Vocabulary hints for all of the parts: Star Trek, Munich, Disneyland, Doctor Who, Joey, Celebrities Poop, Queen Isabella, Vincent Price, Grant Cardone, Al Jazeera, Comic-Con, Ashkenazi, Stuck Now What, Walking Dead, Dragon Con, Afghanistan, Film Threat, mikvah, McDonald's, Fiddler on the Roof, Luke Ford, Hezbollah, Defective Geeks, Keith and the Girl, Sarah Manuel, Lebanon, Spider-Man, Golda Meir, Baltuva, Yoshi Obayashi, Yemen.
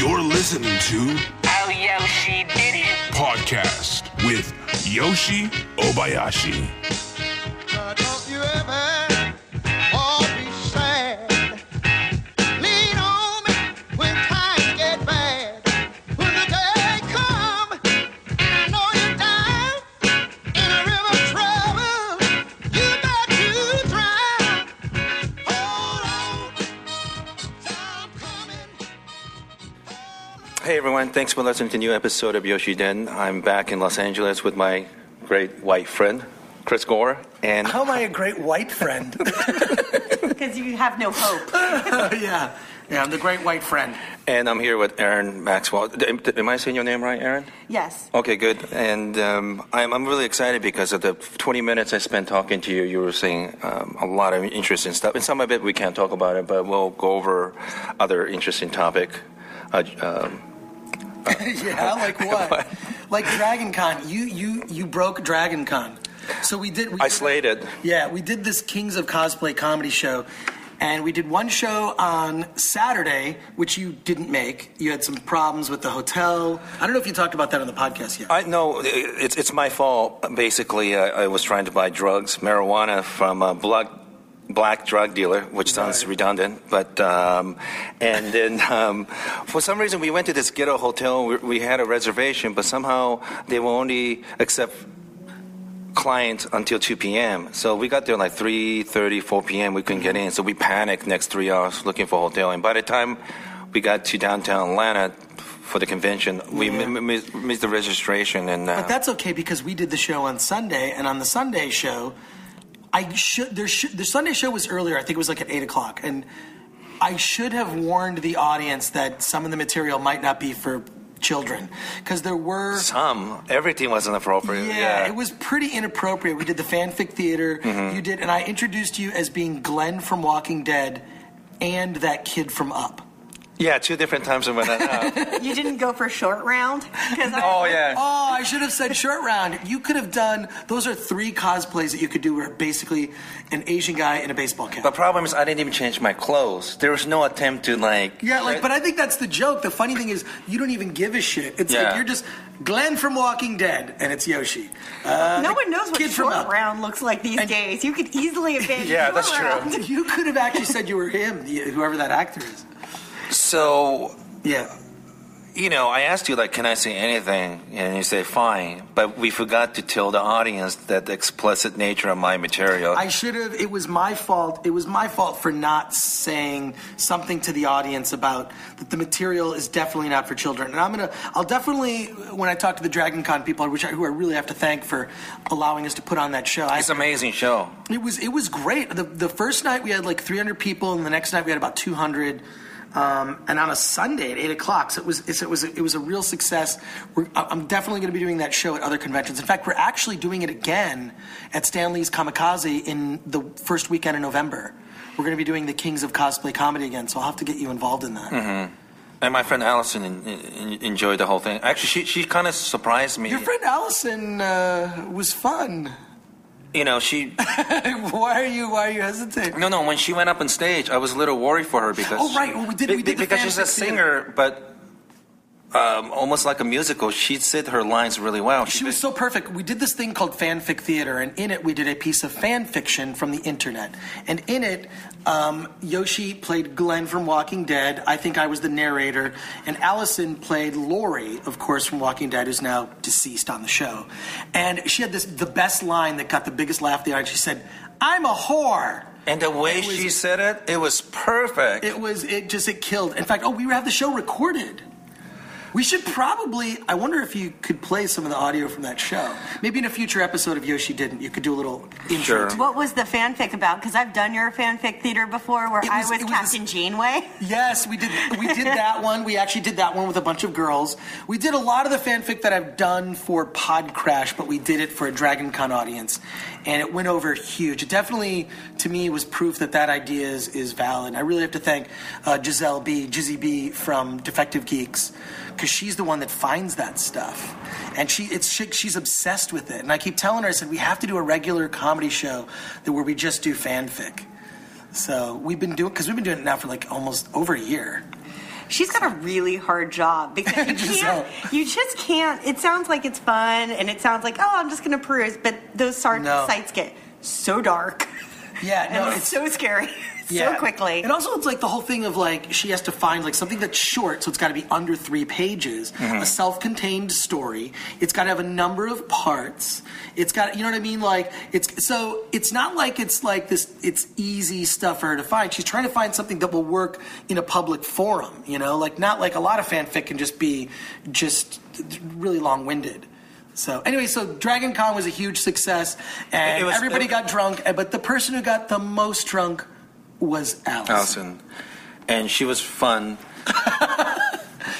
You're listening to How Yoshi Did It podcast with Yoshi Obayashi. Don't you ever all be sad. Lean on me when times get bad. When the day come, I know you're down in a river of trouble. You got to drown. Hold on, time coming. Hey everyone, thanks for listening to a new episode of Yoshi Den. I'm back in Los Angeles with my great white friend, Chris Gore. And how am I a great white friend? Because you have no hope. Yeah, I'm the great white friend. And I'm here with Aaron Maxwell. Am I saying your name right, Aaron? Yes. Okay, good. And I'm really excited because of the 20 minutes I spent talking to you, you were saying a lot of interesting stuff. And some of it we can't talk about it, but we'll go over other interesting topic. Yeah, like what? Like Dragon Con. You broke Dragon Con. So we did. I slayed it. Yeah, we did this Kings of Cosplay comedy show, and we did one show on Saturday, which you didn't make. You had some problems with the hotel. I don't know if you talked about that on the podcast yet. No, it's my fault. Basically, I was trying to buy drugs, marijuana, from a black drug dealer, which sounds redundant, but and then for some reason we went to this ghetto hotel. We had a reservation, but somehow they will only accept clients until 2 p.m. So we got there like 3:30, 4 p.m. We couldn't get in, so we panicked next 3 hours looking for a hotel. And by the time we got to downtown Atlanta for the convention, we missed the registration. And but that's okay because we did the show on Sunday, and on the Sunday show, the Sunday show was earlier. I think it was like at 8 o'clock, and I should have warned the audience that some of the material might not be for children, because there were everything wasn't appropriate. Yeah, it was pretty inappropriate. We did the fanfic theater. You did, and I introduced you as being Glenn from Walking Dead and that kid from Up. Yeah, two different times I went up. You didn't go for short round? I should have said short round. You could have done, those are three cosplays that you could do where basically an Asian guy in a baseball cap. The problem is I didn't even change my clothes. There was no attempt to like... Yeah, like, but I think that's the joke. The funny thing is you don't even give a shit. It's like you're just Glenn from Walking Dead and it's Yoshi. No one knows what short round looks like these days. You could easily have been short round. True. You could have actually said you were him, whoever that actor is. So, you know, I asked you, like, can I say anything? And you say, fine. But we forgot to tell the audience that the explicit nature of my material. I should have. It was my fault. It was my fault for not saying something to the audience about that the material is definitely not for children. And I'll definitely, when I talk to the Dragon Con people, who I really have to thank for allowing us to put on that show. It's an amazing show. It was great. The first night we had like 300 people, and the next night we had about 200. And on a Sunday at 8 o'clock, so it was a real success. I'm definitely going to be doing that show at other conventions. In fact, we're actually doing it again at Stan Lee's Kamikaze in the first weekend in November. We're going to be doing the Kings of Cosplay comedy again, so I'll have to get you involved in that. Mm-hmm. And my friend Allison enjoyed the whole thing. Actually, she kind of surprised me. Your friend Allison was fun. You know, she... Why are you hesitating? No, when she went up on stage, I was a little worried for her because... Oh, right, well, we did because she's a singer, but almost like a musical, she did her lines really well. She was so perfect. We did this thing called fanfic theater, and in it we did a piece of fan fiction from the internet. And in it, Yoshi played Glenn from Walking Dead. I think I was the narrator. And Allison played Lori, of course, from Walking Dead, who's now deceased on the show. And she had the best line that got the biggest laugh of the audience. She said, "I'm a whore." And the way she said it, it was perfect. It killed. In fact, we have the show recorded. We should probably, I wonder if you could play some of the audio from that show. Maybe in a future episode of Yoshi Didn't, you could do a little intro. Sure. What was the fanfic about? Because I've done your fanfic theater before where I was Captain Janeway. Yes, we did that one. We actually did that one with a bunch of girls. We did a lot of the fanfic that I've done for Podcrash, but we did it for a Dragon Con audience. And it went over huge. It definitely, to me, was proof that idea is valid. I really have to thank Giselle B from Defective Geeks, because she's the one that finds that stuff. And she's obsessed with it. And I keep telling her, I said, we have to do a regular comedy show where we just do fanfic. So we've been doing it now for like almost over a year. she's got a really hard job because you can't, you just can't. It sounds like it's fun, and it sounds like, oh, I'm just going to peruse, but those sites get so dark. Yeah, no, it's so scary. Yeah. So quickly. And also it's like the whole thing of like she has to find like something that's short, so it's got to be under 3 pages, a self-contained story. It's got to have a number of parts. It's got, you know what I mean? Like it's so it's not like it's like this. It's easy stuff for her to find. She's trying to find something that will work in a public forum. You know, like not like a lot of fanfic can just be just really long-winded. So anyway, so Dragon Con was a huge success, and everybody got drunk. But the person who got the most drunk was Allison. And she was fun.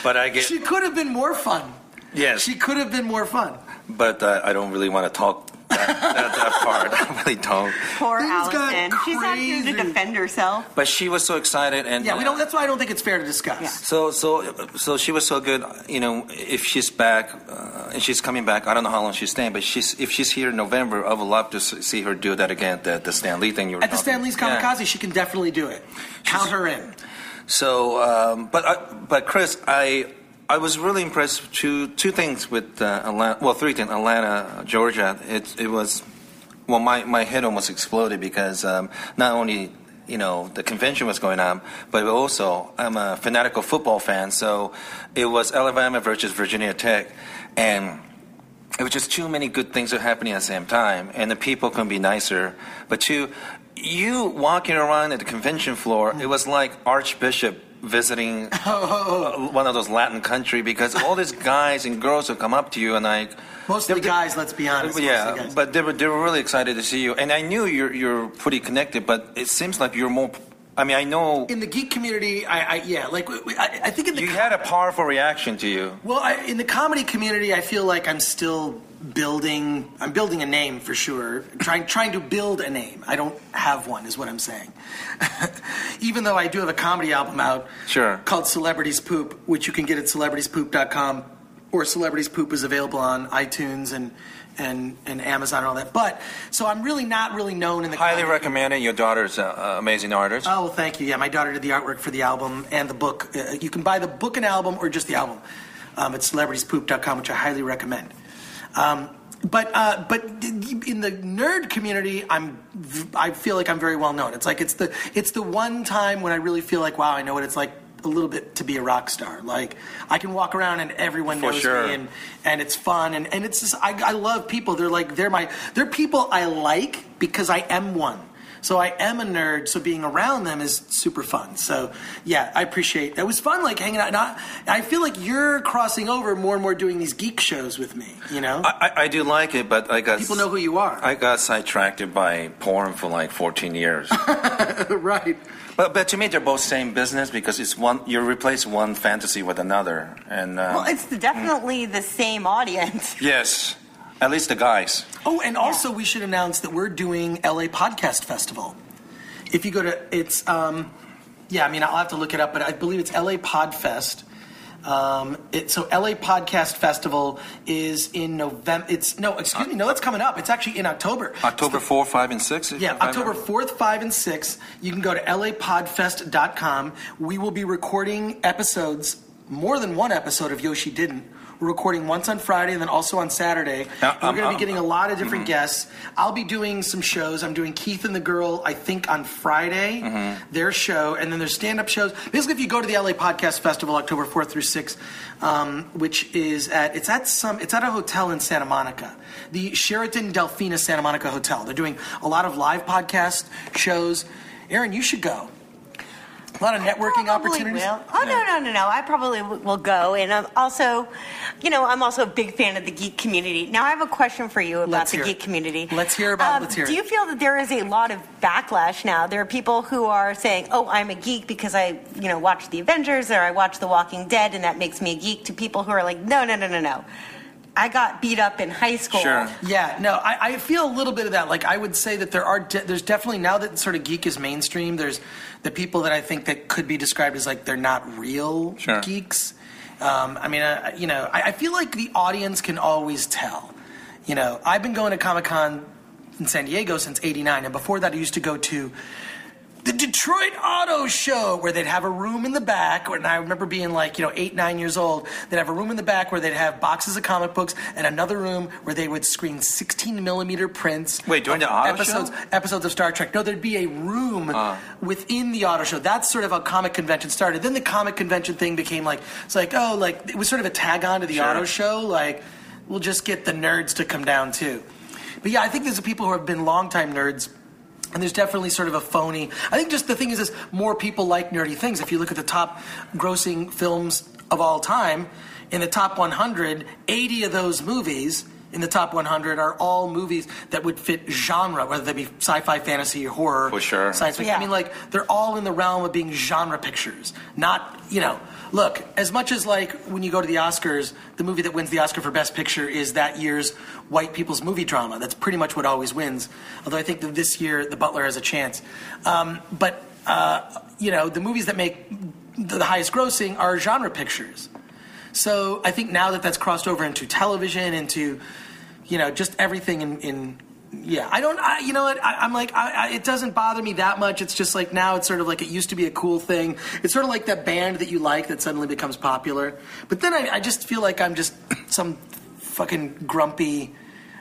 But she could have been more fun. Yes. She could have been more fun. But I don't really want to talk that part. I really don't. Poor Allison. She's not here to defend herself. But she was so excited, and yeah, we don't. That's why I don't think it's fair to discuss. Yeah. So she was so good. You know, if she's back and she's coming back, I don't know how long she's staying. But if she's here in November, I would love to see her do that again. The Stan Lee thing you were at the Stan Lee's Kamikaze, she can definitely do it. Count her in. So, but Chris, I was really impressed. Two things with Atlanta. Well, 3 things. Atlanta, Georgia. It was. Well, my head almost exploded because not only the convention was going on, but also I'm a fanatical football fan. So it was Alabama versus Virginia Tech, and it was just too many good things are happening at the same time, and the people couldn't be nicer. But you walking around at the convention floor, it was like Archbishop visiting one of those Latin country, because all these guys and girls would come up to you and mostly guys, let's be honest. Yeah, but they were really excited to see you, and I knew you're pretty connected, but it seems like you're more. I mean, I know in the geek community, I think you had a powerful reaction to you. Well, in the comedy community, I feel like I'm still building. I'm building a name for sure. Trying to build a name. I don't have one, is what I'm saying. Even though I do have a comedy album out, called Celebrities Poop, which you can get at celebrityspoop.com, or Celebrities Poop is available on iTunes and Amazon and all that. But so I'm really not really known in the highly recommended. Your daughter's amazing artist. Oh, well, thank you. Yeah, my daughter did the artwork for the album and the book. You can buy the book and album, or just the album, at celebrityspoop.com, which I highly recommend. But in the nerd community, I feel like I'm very well known. It's like it's the one time when I really feel like, wow, I know what it's like a little bit to be a rock star. Like I can walk around and everyone knows me, and it's fun, and it's just, I love people. They're people I like because I am one. So I am a nerd, so being around them is super fun. So, yeah, I appreciate it. It was fun, like, hanging out. I feel like you're crossing over more and more doing these geek shows with me, you know? I do like it, but I got... People know who you are. I got sidetracked by porn for, like, 14 years. Right. But to me, they're both same business, because it's one. You replace one fantasy with another. And well, it's definitely the same audience. Yes. At least the guys. Oh, and also we should announce that we're doing LA Podcast Festival. If you go to, it's, I mean, I'll have to look it up, but I believe it's LA Podfest. So LA Podcast Festival is in November. That's coming up. It's actually in October. October 4, 5, and 6? Yeah, October 4th, 5, and 6. You can go to lapodfest.com. We will be recording episodes, more than one episode of Yoshi Didn't. We're recording once on Friday and then also on Saturday. We're going to be getting a lot of different guests. I'll be doing some shows. I'm doing Keith and the Girl, I think, on Friday, their show. And then there's stand-up shows. Basically, if you go to the LA Podcast Festival, October 4th through 6th, which is at a hotel in Santa Monica, the Sheraton Delfina Santa Monica Hotel. They're doing a lot of live podcast shows. Aaron, you should go. A lot of networking opportunities. Will. Oh, no. I probably will go. And I'm also, I'm also a big fan of the geek community. Now, I have a question for you about the geek community. Let's hear it. Do you feel that there is a lot of backlash now? There are people who are saying, oh, I'm a geek because I, watch The Avengers, or I watch The Walking Dead, and that makes me a geek, to people who are like, no. I got beat up in high school. Sure. Yeah. No, I feel a little bit of that. Like, I would say that there's definitely, now that sort of geek is mainstream, there's the people that I think that could be described as, like, they're not real geeks. I feel like the audience can always tell. I've been going to Comic-Con in San Diego since '89, and before that I used to go to the Detroit Auto Show, where they'd have a room in the back, and I remember being like, 8, 9 years old, they'd have a room in the back where they'd have boxes of comic books and another room where they would screen 16mm prints. Wait, during the auto show? Episodes of Star Trek. No, there'd be a room within the auto show. That's sort of how comic convention started. Then the comic convention thing became like it was sort of a tag on to the auto show, like, we'll just get the nerds to come down too. But yeah, I think there's people who have been longtime nerds, and there's definitely sort of a phony. I think just the thing is more people like nerdy things. If you look at the top grossing films of all time, in the top 100, 80 of those movies in the top 100 are all movies that would fit genre, whether they be sci-fi, fantasy, horror, for sure, science fiction. Yeah. I mean, they're all in the realm of being genre pictures, not, Look, as much as when you go to the Oscars, the movie that wins the Oscar for Best Picture is that year's white people's movie drama. That's pretty much what always wins. Although I think that this year The Butler has a chance. The movies that make the highest grossing are genre pictures. So I think now that's crossed over into television, into, just everything in I don't, I, you know what, I, I'm like, I, it doesn't bother me that much. It's just now it's sort of it used to be a cool thing. It's sort of like that band that you like that suddenly becomes popular. But then I just feel like I'm just some fucking grumpy,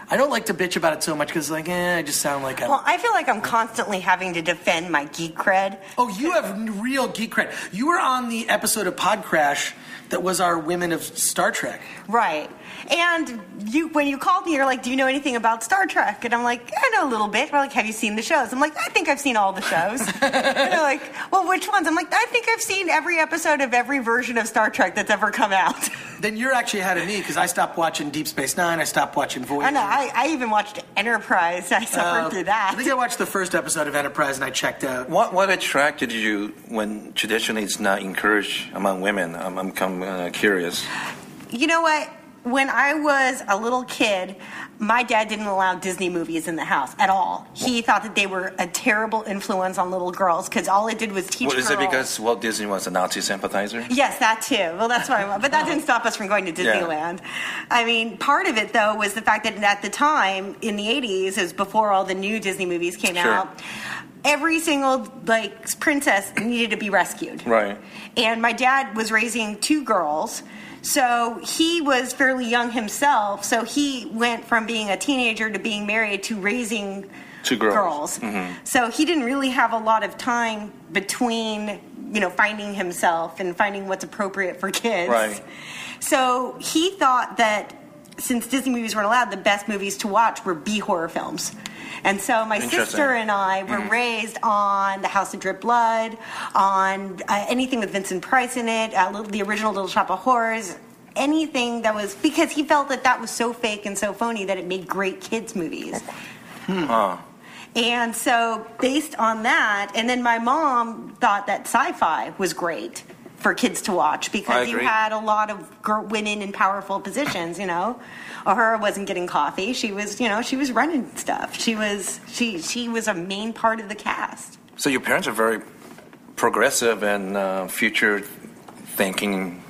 I don't like to bitch about it so much because I just sound like a... Well, I feel like I'm constantly having to defend my geek cred. Oh, you have real geek cred. You were on the episode of Pod Crash that was our Women of Star Trek. Right. And when you called me, you're like, do you know anything about Star Trek? And I'm like, I know a little bit. We're like, have you seen the shows? I'm like, I think I've seen all the shows. And they're like, well, which ones? I'm like, I think I've seen every episode of every version of Star Trek that's ever come out. Then you're actually ahead of me because I stopped watching Deep Space Nine. I stopped watching Voyager. I know. I even watched Enterprise. I suffered through that. I think I watched the first episode of Enterprise and I checked out. What attracted you when traditionally it's not encouraged among women? I'm curious. You know what? When I was a little kid, my dad didn't allow Disney movies in the house at all. He thought that they were a terrible influence on little girls because all it did was teach girls. Is it because Walt Disney was a Nazi sympathizer? Yes, that too. Well, that's why I was. But that didn't stop us from going to Disneyland. Yeah. I mean, part of it, though, was the fact that at the time, in the 80s, it was before all the new Disney movies came out, every single, princess needed to be rescued. Right. And my dad was raising 2 girls. So he was fairly young himself, so he went from being a teenager to being married to raising 2 girls. Mm-hmm. So he didn't really have a lot of time between, finding himself and finding what's appropriate for kids. Right. So he thought that since Disney movies weren't allowed, the best movies to watch were B-horror films. And so my sister and I were raised on The House of Drip Blood, on anything with Vincent Price in it, the original Little Shop of Horrors, anything that was... Because he felt that was so fake and so phony that it made great kids' movies. And so based on that, and then my mom thought that sci-fi was great for kids to watch because you had a lot of women in powerful positions, O'Hara wasn't getting coffee. She was, she was running stuff. She was a main part of the cast. So your parents are very progressive and future thinking.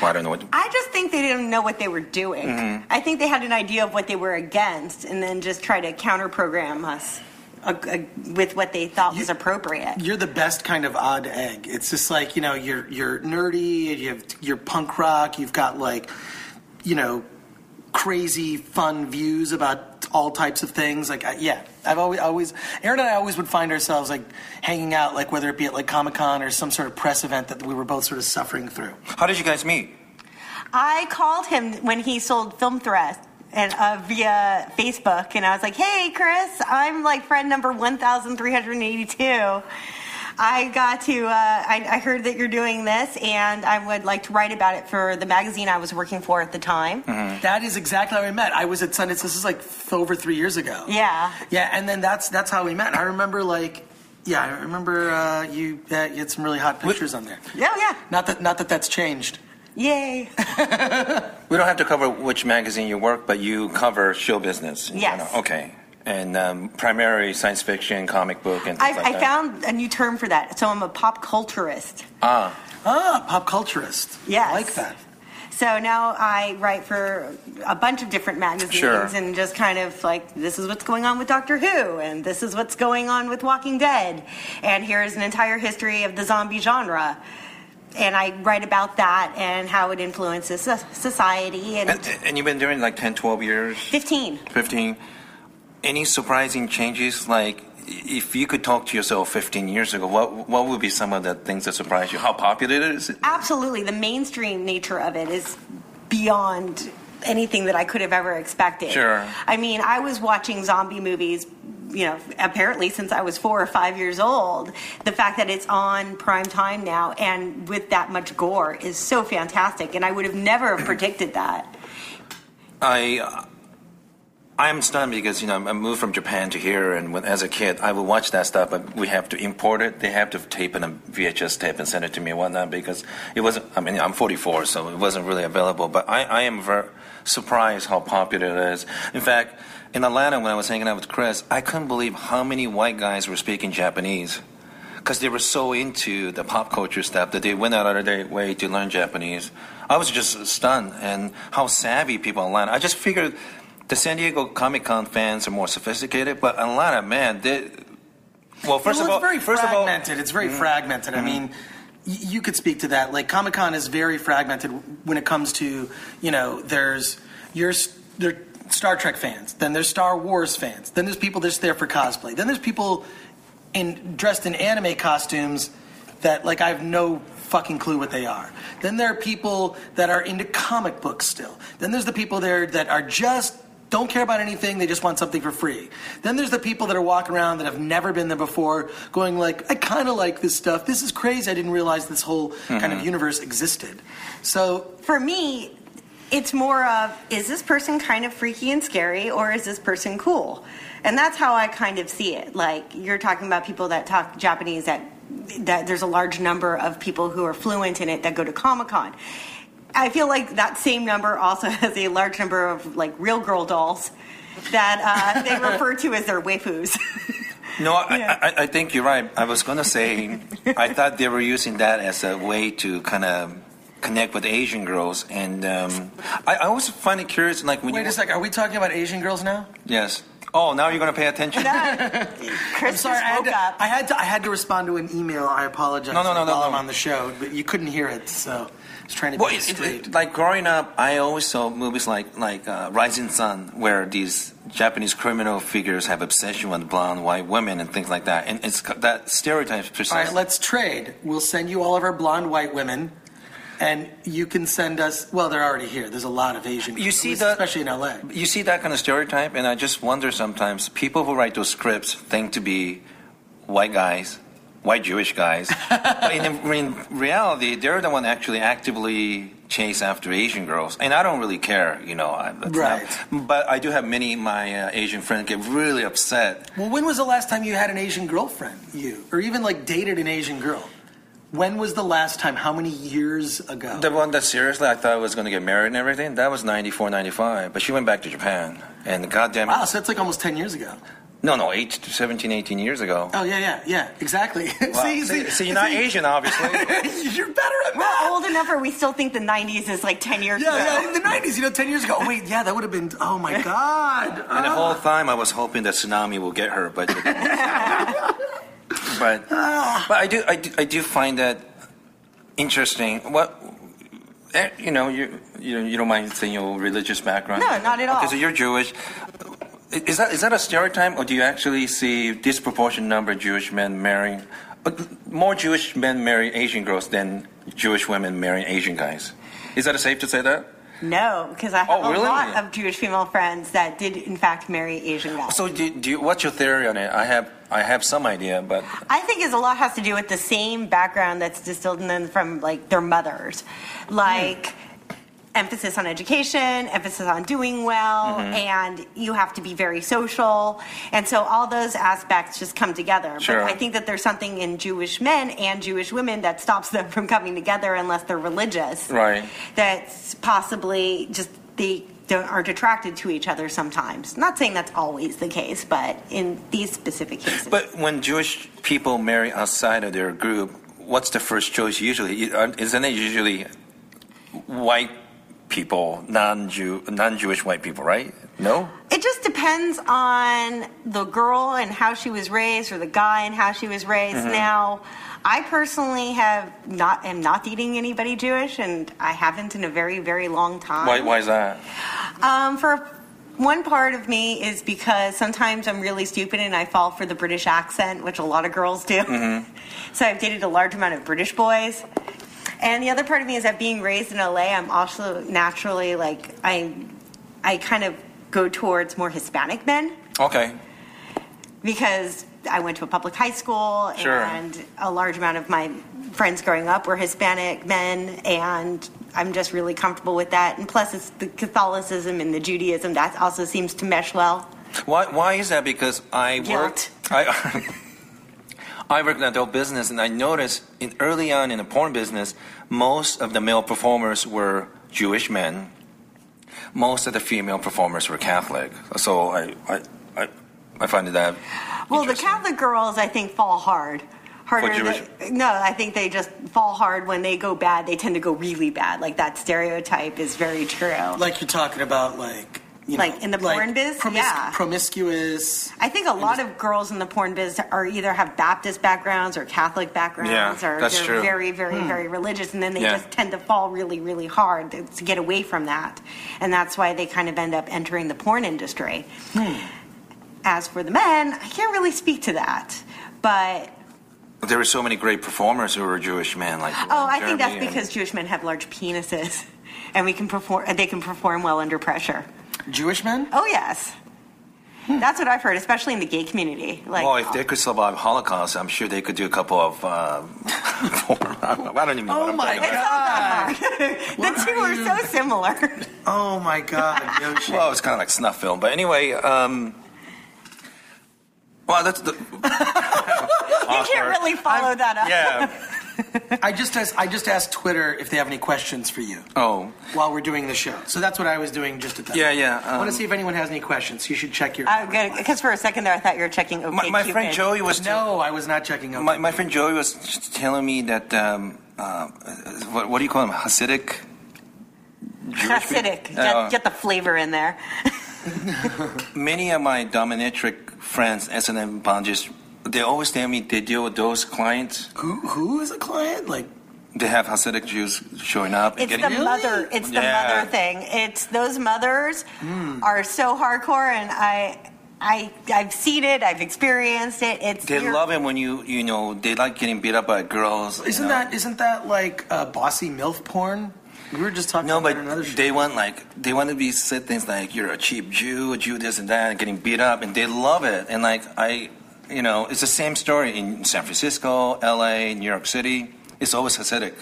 Well, I don't know what. I just think they didn't know what they were doing. Mm-hmm. I think they had an idea of what they were against and then just try to counter program us with what they thought was appropriate. You're the best kind of odd egg. It's just you're nerdy, you're punk rock, you've got crazy fun views about all types of things. I've always Aaron and I always would find ourselves hanging out, whether it be at Comic-Con or some sort of press event that we were both sort of suffering through. How did you guys meet? I called him when he sold Film Threat and via Facebook, and I was like, hey Chris, I'm friend number 1382. I heard that you're doing this, and I would like to write about it for the magazine I was working for at the time. Mm-hmm. That is exactly how we met. I was at Sundance. This is over 3 years ago. Yeah. Yeah, and then that's how we met. I remember you had some really hot pictures on there. Yeah, yeah. Not that that's changed. Yay. We don't have to cover which magazine you work, but you cover show business. Yes. General. Okay. And primarily science fiction, comic book, and things like that. I found a new term for that. So I'm a pop culturist. Ah, pop culturist. Yes. I like that. So now I write for a bunch of different magazines and just kind of like, this is what's going on with Doctor Who, and this is what's going on with Walking Dead, and here is an entire history of the zombie genre. And I write about that and how it influences society. And you've been doing like 10, 12 years? 15. 15. Any surprising changes? Like, if you could talk to yourself 15 years ago, what would be some of the things that surprised you? How popular it is? Absolutely. The mainstream nature of it is beyond anything that I could have ever expected. Sure. I mean, I was watching zombie movies, you know, apparently since I was 4 or 5 years old. The fact that it's on prime time now and with that much gore is so fantastic, and I would have never predicted that. I'm stunned because, you know, I moved from Japan to here, and when, as a kid, I would watch that stuff, but we have to import it. They have to tape in a VHS tape and send it to me and whatnot, because it wasn't, I mean, I'm 44, so it wasn't really available, but I am very surprised how popular it is. In fact, in Atlanta, when I was hanging out with Chris, I couldn't believe how many white guys were speaking Japanese, because they were so into the pop culture stuff that they went out of their way to learn Japanese. I was just stunned, and how savvy people in Atlanta. I just figured the San Diego Comic-Con fans are more sophisticated, but Atlanta, man, they... Well, first of all, it's very fragmented. It's very fragmented. I mean... You could speak to that. Like, Comic-Con is very fragmented when it comes to, you know, there's Star Trek fans, then there's Star Wars fans, then there's people just there for cosplay, then there's people dressed in anime costumes that, like, I have no fucking clue what they are. Then there are people that are into comic books still. Then there's the people there that are just... don't care about anything, they just want something for free. Then there's the people that are walking around that have never been there before, going like, I kind of like this stuff. This is crazy. I didn't realize this whole kind of universe existed. So for me, it's more of, is this person kind of freaky and scary, or is this person cool? And that's how I kind of see it. Like, you're talking about people that talk Japanese, that there's a large number of people who are fluent in it that go to Comic-Con. I feel like that same number also has a large number of, like, real girl dolls that they refer to as their waifus. No, yeah. I think you're right. I was going to say, I thought they were using that as a way to kind of connect with Asian girls. And I always find it curious. Like, when Wait a sec. Are we talking about Asian girls now? Yes. Oh, now you're going to pay attention? I'm sorry, I had to respond to an email. I apologize. No, I'm on the show, but you couldn't hear it, so... trying to be straight. Like, growing up, I always saw movies like Rising Sun, where these Japanese criminal figures have obsession with blonde white women and things like that, and it's that stereotype. All right, let's trade. We'll send you all of our blonde white women, and you can send us. Well, they're already here. There's a lot of Asian people, especially in LA. You see that kind of stereotype, and I just wonder sometimes people who write those scripts think to be white guys. White Jewish guys, but in reality, they're the one actually actively chase after Asian girls, and I don't really care, you know. But I do have many of my Asian friends get really upset. Well, when was the last time you had an Asian girlfriend, or even like dated an Asian girl? When was the last time? How many years ago? The one that seriously I thought I was going to get married and everything. That was 94, 95. But she went back to Japan, and goddamn. Wow, so that's like almost 10 years ago. No, 17, 18 years ago. Oh, yeah, exactly. Wow. See, you're not Asian, obviously. You're better at that. We're old enough where we still think the 90s is like 10 years ago. Yeah, in the 90s, you know, 10 years ago. Oh, wait, yeah, that would have been, oh, my God. And the whole time I was hoping that tsunami will get her, but it didn't. But I do find that interesting. What... You know, you don't mind saying your religious background? No, not at all. Okay, so you're Jewish. Is that a stereotype, or do you actually see a disproportionate number of Jewish men marrying... more Jewish men marry Asian girls than Jewish women marrying Asian guys? Is that safe to say that? No, because I have a lot of Jewish female friends that did, in fact, marry Asian guys. So what's your theory on it? I have some idea, but... I think a lot has to do with the same background that's distilled in them from, like, their mothers. Like... emphasis on education, emphasis on doing well, and you have to be very social. And so all those aspects just come together. Sure. But I think that there's something in Jewish men and Jewish women that stops them from coming together unless they're religious. Right. That's possibly just they aren't attracted to each other sometimes. Not saying that's always the case, but in these specific cases. But when Jewish people marry outside of their group, what's the first choice usually? Isn't it usually white people, non-Jewish white people, right? No? It just depends on the girl and how she was raised, or the guy and how she was raised. Mm-hmm. Now, I personally am not dating anybody Jewish, and I haven't in a very, very long time. Why is that? For one part of me is because sometimes I'm really stupid and I fall for the British accent, which a lot of girls do. Mm-hmm. So I've dated a large amount of British boys. And the other part of me is that being raised in LA, I'm also naturally like, I kind of go towards more Hispanic men. Okay. Because I went to a public high school, sure, and a large amount of my friends growing up were Hispanic men, and I'm just really comfortable with that. And plus, it's the Catholicism and the Judaism that also seems to mesh well. Why is that? Because I worked in adult business, and I noticed early on in the porn business, most of the male performers were Jewish men. Most of the female performers were Catholic. So I find that well, the Catholic girls, I think, fall hard. I think they just fall hard. When they go bad, they tend to go really bad. Like, that stereotype is very true. Like, you're talking about, like, you know, like in the porn biz? Yeah. Promiscuous. I think a lot of girls in the porn biz are either have Baptist backgrounds or Catholic backgrounds, or they're true. Very, very, very religious, and then they just tend to fall really, really hard to get away from that. And that's why they kind of end up entering the porn industry. As for the men, I can't really speak to that, but there were so many great performers who were Jewish men. Like, I think that's because Jewish men have large penises, and they can perform well under pressure. Jewish men? Oh, yes. That's what I've heard, especially in the gay community. Like, well, if they could survive Holocaust, I'm sure they could do a couple of I don't even know what I'm talking about. The two are so similar. Oh, my God. Yoshi. Well, it's kind of like snuff film. But anyway, well, that's the you can't really follow that up. Yeah. I just asked Twitter if they have any questions for you. Oh. While we're doing the show. So that's what I was doing just at that point. I want to see if anyone has any questions. You should check your because for a second there I thought you were checking OK My Cupid. Friend Joey was No, I was not checking OK. My friend Joey was telling me that what do you call him? Hasidic? Hasidic. Get the flavor in there. Many of my dominatrix friends, S&M bondage, they always tell me they deal with those clients. Who is a client? Like, they have Hasidic Jews showing up. It's and the mother. It's the mother thing. It's those mothers are so hardcore, and I've seen it. I've experienced it. Love it when you know they like getting beat up by girls. Isn't that like bossy MILF porn? We were just talking about another show. They want to be said things like, you're a cheap Jew, this and that, and getting beat up, and they love it. And like, it's the same story in San Francisco, LA, New York City. It's always Hasidic.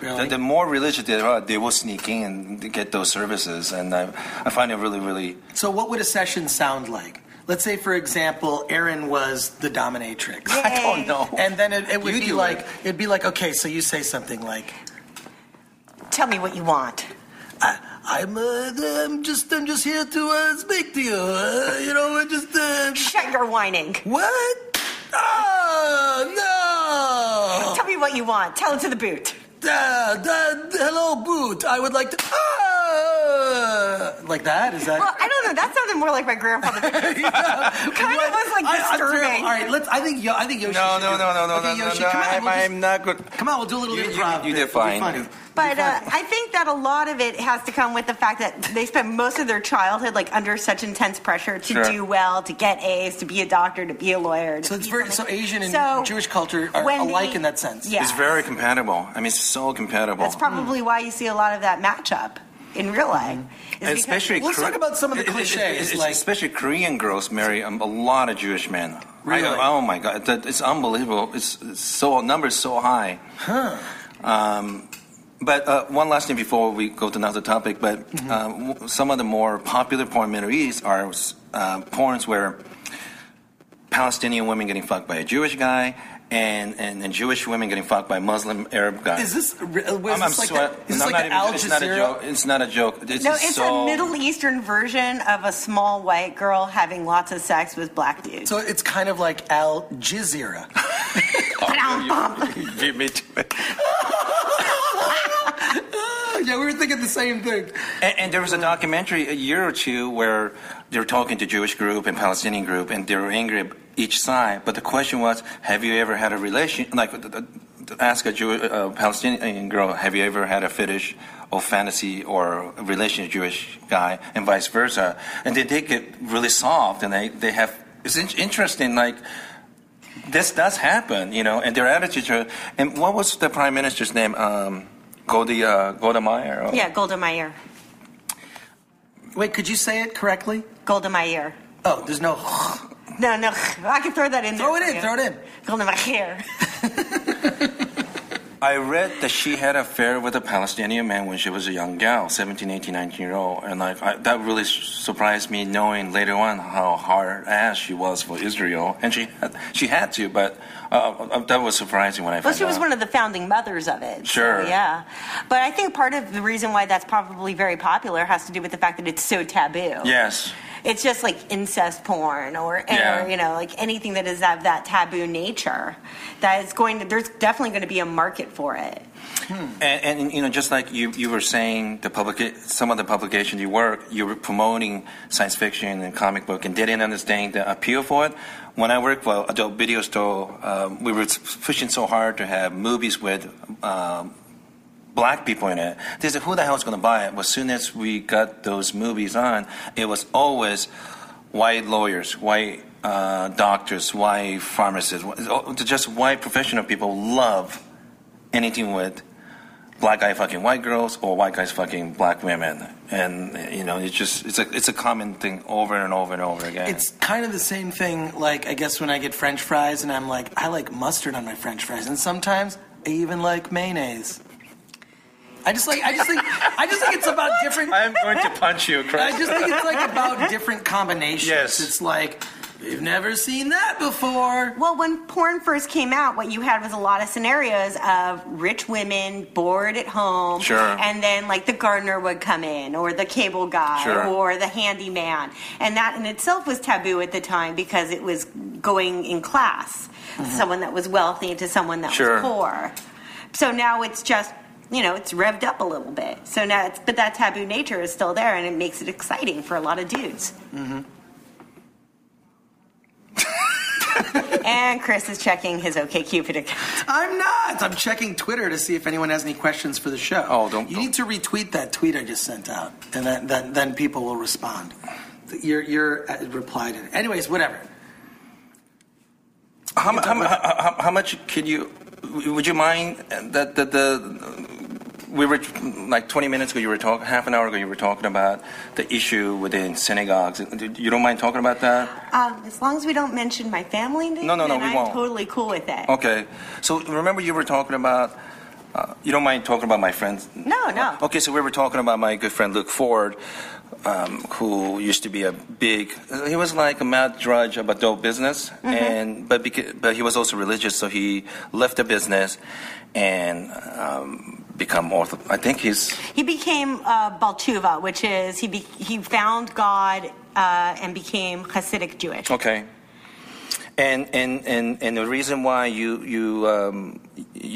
Really? The more religious they are, they will sneak in and get those services. And I find it really, really. So what would a session sound like? Let's say, for example, Aaron was the dominatrix. Yay. I don't know. And then it would be like, it'd be like, okay, so you say something like, tell me what you want. I'm just here to speak to you. Shut your whining. What? Oh no! Tell me what you want. Tell it to the boot. Hello, boot. I would like to. Like that? Is that? Well, I don't know. That sounded more like my grandfather. Kind of was like disturbing. All right, I think Yoshi. No, I'm not good. Come on, we'll do a little improv. You did fine. But I think that a lot of it has to come with the fact that they spend most of their childhood like under such intense pressure to do well, to get A's, to be a doctor, to be a lawyer. So Asian and Jewish culture are alike in that sense. Yeah. It's very compatible. I mean, it's so compatible. That's probably why you see a lot of that matchup in real life. Mm-hmm. Especially let's talk about some of the cliches. Especially Korean girls marry a lot of Jewish men. Really? Oh, my God. It's unbelievable. It's so numbers so high. Huh. But one last thing before we go to another topic, but some of the more popular porn in the Middle East are porns where Palestinian women getting fucked by a Jewish guy and Jewish women getting fucked by Muslim Arab guys. Is this like Al Jazeera? It's not a joke. It's a Middle Eastern version of a small white girl having lots of sex with black dudes. So it's kind of like Al Jazeera. You beat me to it. Yeah, we were thinking the same thing. And there was a documentary a year or two where they were talking to Jewish group and Palestinian group, and they were angry at each side. But the question was, have you ever had a relation? Like, ask a Jewish, Palestinian girl, have you ever had a fetish or fantasy or a relation to a Jewish guy, and vice versa? And they take it really soft, and they have. It's interesting, like. This does happen, you know, and their attitudes are. And what was the prime minister's name? Golda Meir. Or? Yeah, Golda Meir. Wait, could you say it correctly? Golda Meir. Oh, there's no. No. I can throw that in there. Throw it in. Golda Meir. I read that she had an affair with a Palestinian man when she was a young gal, 17, 18, 19-year-old. And like that really surprised me, knowing later on how hard-ass she was for Israel. And she had to, but that was surprising when I found out. Well, she was one of the founding mothers of it. Sure. So, yeah. But I think part of the reason why that's probably very popular has to do with the fact that it's so taboo. Yes. It's just like incest porn or you know, like anything that is of that taboo nature. That is there's definitely going to be a market for it. And you know, just like you were saying, some of the publications you were promoting science fiction and comic book, and didn't understand the appeal for it. When I worked for Adult Video Store, we were pushing so hard to have movies with black people in it. They said, who the hell is going to buy it? Well, as soon as we got those movies on, it was always white lawyers, white doctors, white pharmacists, just white professional people love anything with black guy fucking white girls or white guys fucking black women. And, you know, it's a common thing over and over and over again. It's kind of the same thing, like, I guess when I get French fries and I'm like, I like mustard on my French fries. And sometimes I even like mayonnaise. I just think it's about different. I'm going to punch you, Chris. I just think it's like about different combinations. Yes. It's like, we've never seen that before. Well, when porn first came out, what you had was a lot of scenarios of rich women bored at home. Sure. And then like the gardener would come in, or the cable guy, or the handyman. And that in itself was taboo at the time because it was going in class. Mm-hmm. Someone that was wealthy to someone that was poor. So now it's just, you know, it's revved up a little bit. So now, but that taboo nature is still there, and it makes it exciting for a lot of dudes. Mm-hmm. And Chris is checking his OkCupid account. I'm not. I'm checking Twitter to see if anyone has any questions for the show. Oh, don't. Need to retweet that tweet I just sent out, and then people will respond. Your reply to it. Anyways, whatever. How much can you? Would you mind that we were like 20 minutes ago, you were talking, half an hour ago, you were talking about the issue within synagogues. You don't mind talking about that? As long as we don't mention my family name, we won't. I'm totally cool with that. Okay. So remember you were talking about, you don't mind talking about my friends? No. Okay, so we were talking about my good friend Luke Ford, who used to be he was like a mad drudge of adult business, mm-hmm. but he was also religious, so he left the business and become Orthodox. I think he became Baltuva, which is he found God and became Hasidic Jewish. Okay. And the reason why you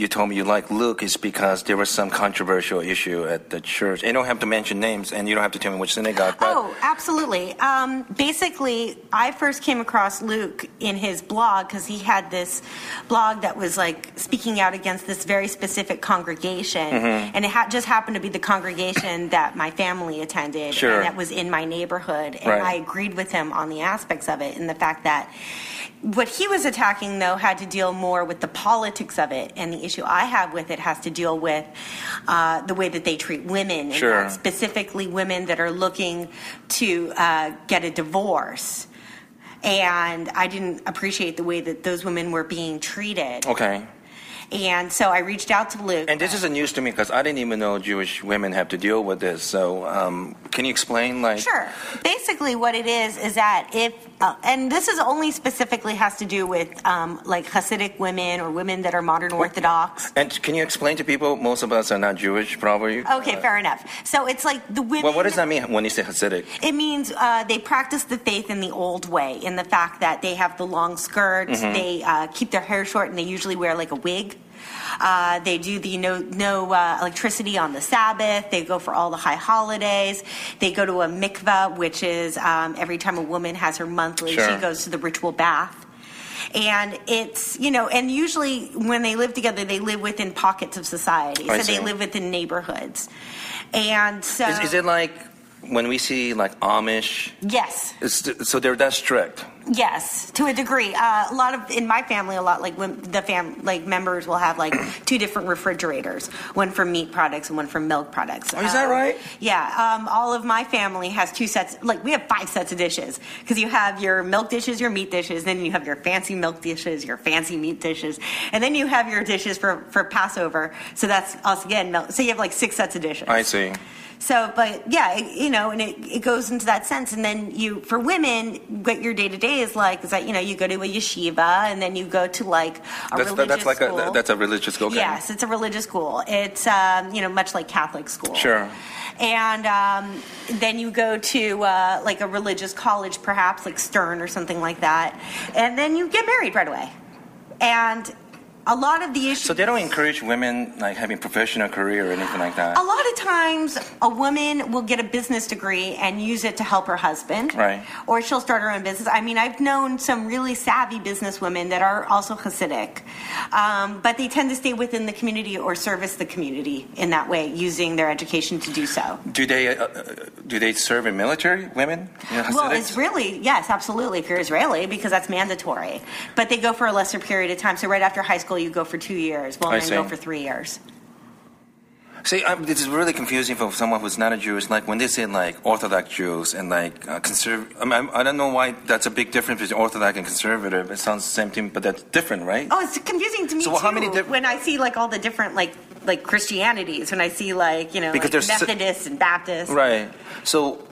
told me you like Luke is because there was some controversial issue at the church. You don't have to mention names, and you don't have to tell me which synagogue. But oh, absolutely. Basically, I first came across Luke in his blog because he had this blog that was like speaking out against this very specific congregation, mm-hmm. and it just happened to be the congregation that my family attended, and that was in my neighborhood. And I agreed with him on the aspects of it and the fact that. What he was attacking, though, had to deal more with the politics of it, and the issue I have with it has to deal with the way that they treat women, and specifically women that are looking to get a divorce. And I didn't appreciate the way that those women were being treated. Okay. And so I reached out to Luke. And this is news to me because I didn't even know Jewish women have to deal with this. So can you explain? Sure. Basically what it is that if, and this is only specifically has to do with like Hasidic women or women that are modern Orthodox. And can you explain to people, most of us are not Jewish probably? Okay, fair enough. So it's like the women. Well, what does that mean when you say Hasidic? It means they practice the faith in the old way, in the fact that they have the long skirts, mm-hmm. they keep their hair short, and they usually wear like a wig. They do the no electricity on the Sabbath. They go for all the high holidays. They go to a mikvah, which is every time a woman has her monthly, sure, she goes to the ritual bath. And it's, you know, and usually when they live together, they live within pockets of society. So they live within neighborhoods. And so... Is it like when we see, like, Amish? Yes. So they're that strict? Yes, to a degree. A lot of, in my family, a lot, like, when the members will have, like, two different refrigerators. One for meat products and one for milk products. Oh, is that right? Yeah. All of my family has two sets. Like, we have 5 sets of dishes. Because you have your milk dishes, your meat dishes, then you have your fancy milk dishes, your fancy meat dishes, and then you have your dishes for Passover. So that's, also, again, milk. So you have, like, 6 sets of dishes. I see. So, but, yeah, it goes into that sense. And then you, for women, what your day-to-day is like is that, you know, you go to a yeshiva and then you go to, like, a religious school. That's a religious school. Okay. Yes, it's a religious school. It's, much like Catholic school. Sure. And then you go to, a religious college, perhaps, like Stern or something like that. And then you get married right away. And... a lot of the issues... So they don't encourage women, like, having a professional career or anything like that? A lot of times, a woman will get a business degree and use it to help her husband. Right. Or she'll start her own business. I mean, I've known some really savvy business women that are also Hasidic. But they tend to stay within the community or service the community in that way, using their education to do so. Do they serve in military, women? You know, well, Israeli, yes, absolutely, if you're Israeli, because that's mandatory. But they go for a lesser period of time. So right after high school, you go for 2 years. Well, then go for 3 years. See, this is really confusing for someone who's not a Jew. It's like when they say, like, Orthodox Jews and, like, conservative. I mean, I don't know why that's a big difference between Orthodox and conservative. It sounds the same thing, but that's different, right? Oh, it's confusing to me, so too. When I see, like, all the different, like Christianities, when I see, like, you know, like Methodists and Baptists. Right. So...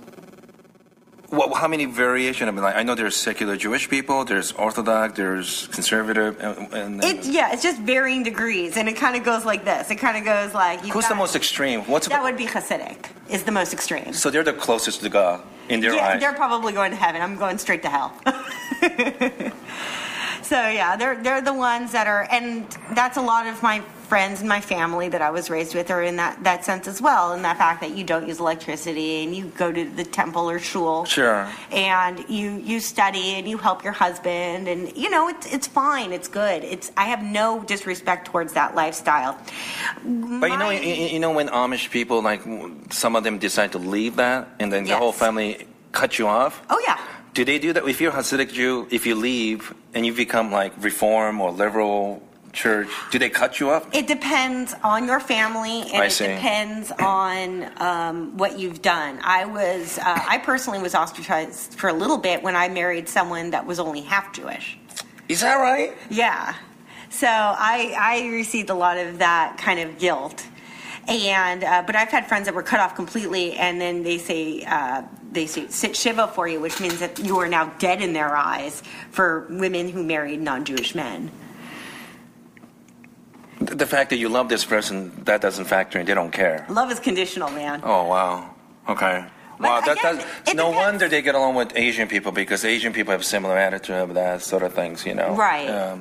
how many variations? I mean, like, I know there's secular Jewish people, there's Orthodox, there's conservative, and it's just varying degrees, and it kind of goes like this. It kind of goes like... Who's the most extreme? That would be Hasidic, is the most extreme. So they're the closest to God in their eyes. They're probably going to heaven. I'm going straight to hell. So, yeah, they're the ones that are... And that's a lot of my friends and my family that I was raised with are in that sense as well, in that fact that you don't use electricity and you go to the temple or shul. Sure. And you study and you help your husband, and, you know, it's fine. It's good. I have no disrespect towards that lifestyle. But, you know when Amish people, like, some of them decide to leave that and then the whole family cut you off? Oh, yeah. Do they do that? If you're a Hasidic Jew, if you leave and you become, like, Reform or liberal church, do they cut you up? It depends on your family, and it depends on what you've done. I personally was ostracized for a little bit when I married someone that was only half Jewish. Is that right? Yeah. So I received a lot of that kind of guilt. And but I've had friends that were cut off completely, and then they say sit shiva for you, which means that you are now dead in their eyes for women who married non-Jewish men. The fact that you love this person, that doesn't factor in. They don't care. Love is conditional, man. Oh, wow. Okay. But wow, no wonder they get along with Asian people, because Asian people have similar attitude of that sort of things, you know. Right.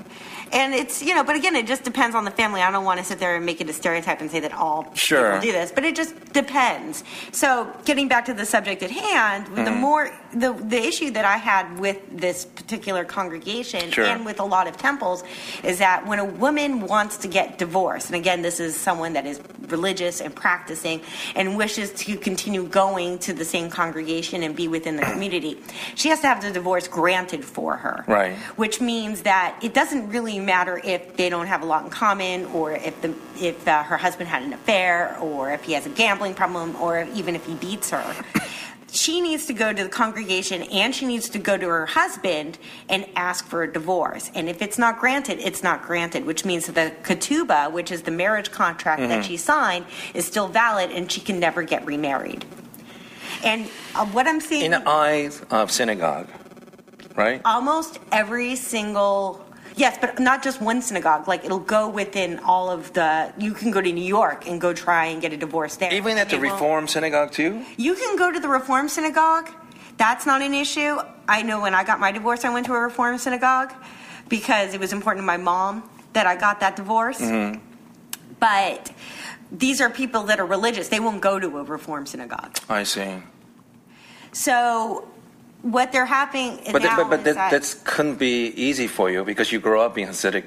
And it's, you know, but again, it just depends on the family. I don't want to sit there and make it a stereotype and say that all people do this, but it just depends. So getting back to the subject at hand, the issue that I had with this particular congregation and with a lot of temples is that when a woman wants to get divorced, and again, this is someone that is religious and practicing and wishes to continue going to the same congregation and be within the community, she has to have the divorce granted for her. Right. Which means that it doesn't really matter if they don't have a lot in common, or if her husband had an affair, or if he has a gambling problem, or even if he beats her. She needs to go to the congregation, and she needs to go to her husband and ask for a divorce. And if it's not granted, it's not granted, which means that the ketubah, which is the marriage contract that she signed, is still valid, and she can never get remarried. And what I'm seeing... in the eyes of synagogue, right? Almost every single... Yes, but not just one synagogue. Like, it'll go within all of the... You can go to New York and go try and get a divorce there. Even at the Reform synagogue, too? You can go to the Reform synagogue. That's not an issue. I know when I got my divorce, I went to a Reform synagogue because it was important to my mom that I got that divorce. Mm-hmm. But these are people that are religious. They won't go to a Reform synagogue. I see. So what they're happening now that couldn't be easy for you because you grew up in Hasidic.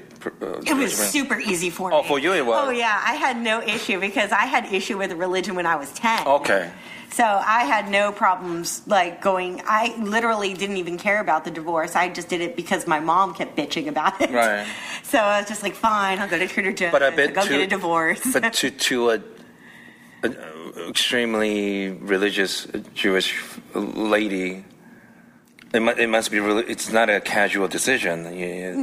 It was super easy for me. Oh, for you it was? Oh, yeah. I had no issue because I had issue with religion when I was 10. Okay. So I had no problems, like, going... I literally didn't even care about the divorce. I just did it because my mom kept bitching about it. Right. So I was just like, fine, I'll go to Trader Joe's. But I bet I'll go get a divorce. But to an extremely religious Jewish lady, it must be really... It's not a casual decision.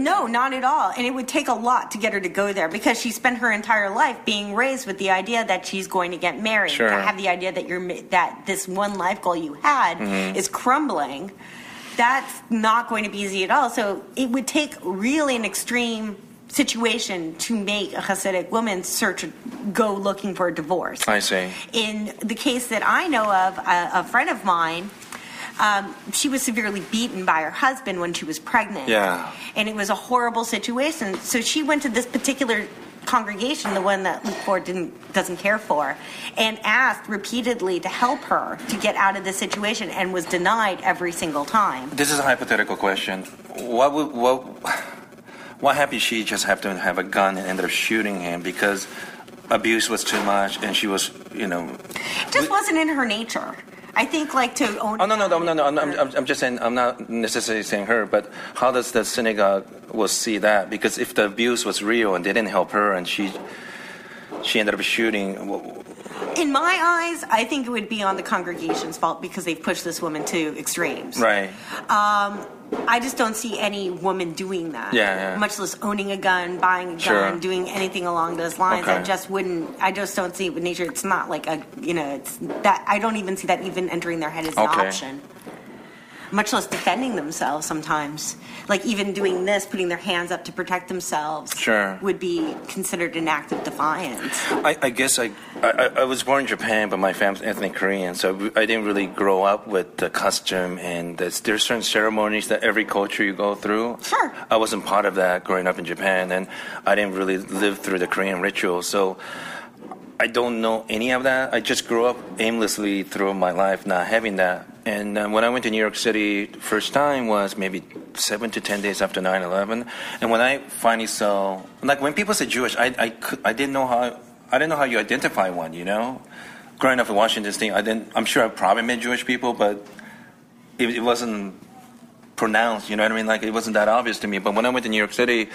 No, not at all. And it would take a lot to get her to go there because she spent her entire life being raised with the idea that she's going to get married. Sure. To have the idea that this one life goal you had is crumbling, that's not going to be easy at all. So it would take really an extreme situation to make a Hasidic woman go looking for a divorce. I see. In the case that I know of, a friend of mine... she was severely beaten by her husband when she was pregnant. Yeah. And it was a horrible situation. So she went to this particular congregation, the one that Luke Ford doesn't care for, and asked repeatedly to help her to get out of this situation and was denied every single time. This is a hypothetical question. What happened? She just happened to have a gun and ended up shooting him because abuse was too much and she was, It just wasn't in her nature. I think, to own... Oh, no. I'm just saying, I'm not necessarily saying her, but how does the synagogue will see that? Because if the abuse was real and they didn't help her and she ended up shooting... In my eyes, I think it would be on the congregation's fault because they've pushed this woman to extremes. Right. I just don't see any woman doing that. Yeah. Much less owning a gun, buying a gun, sure, doing anything along those lines. Okay. I just don't see it with nature. It's not like I don't even see that even entering their head as an option. Much less defending themselves sometimes. Like even doing this, putting their hands up to protect themselves, sure, would be considered an act of defiance. I guess I was born in Japan, but my family's ethnic Korean, so I didn't really grow up with the custom, and there's certain ceremonies that every culture you go through. Sure. I wasn't part of that growing up in Japan, and I didn't really live through the Korean ritual, so I don't know any of that. I just grew up aimlessly through my life not having that. And when I went to New York City, the first time was maybe 7 to 10 days after 9/11. And when I finally saw, when people say Jewish, I didn't know how you identify one. Growing up in Washington State, I'm sure I probably met Jewish people, but it wasn't pronounced. You know what I mean? It wasn't that obvious to me. But when I went to New York City,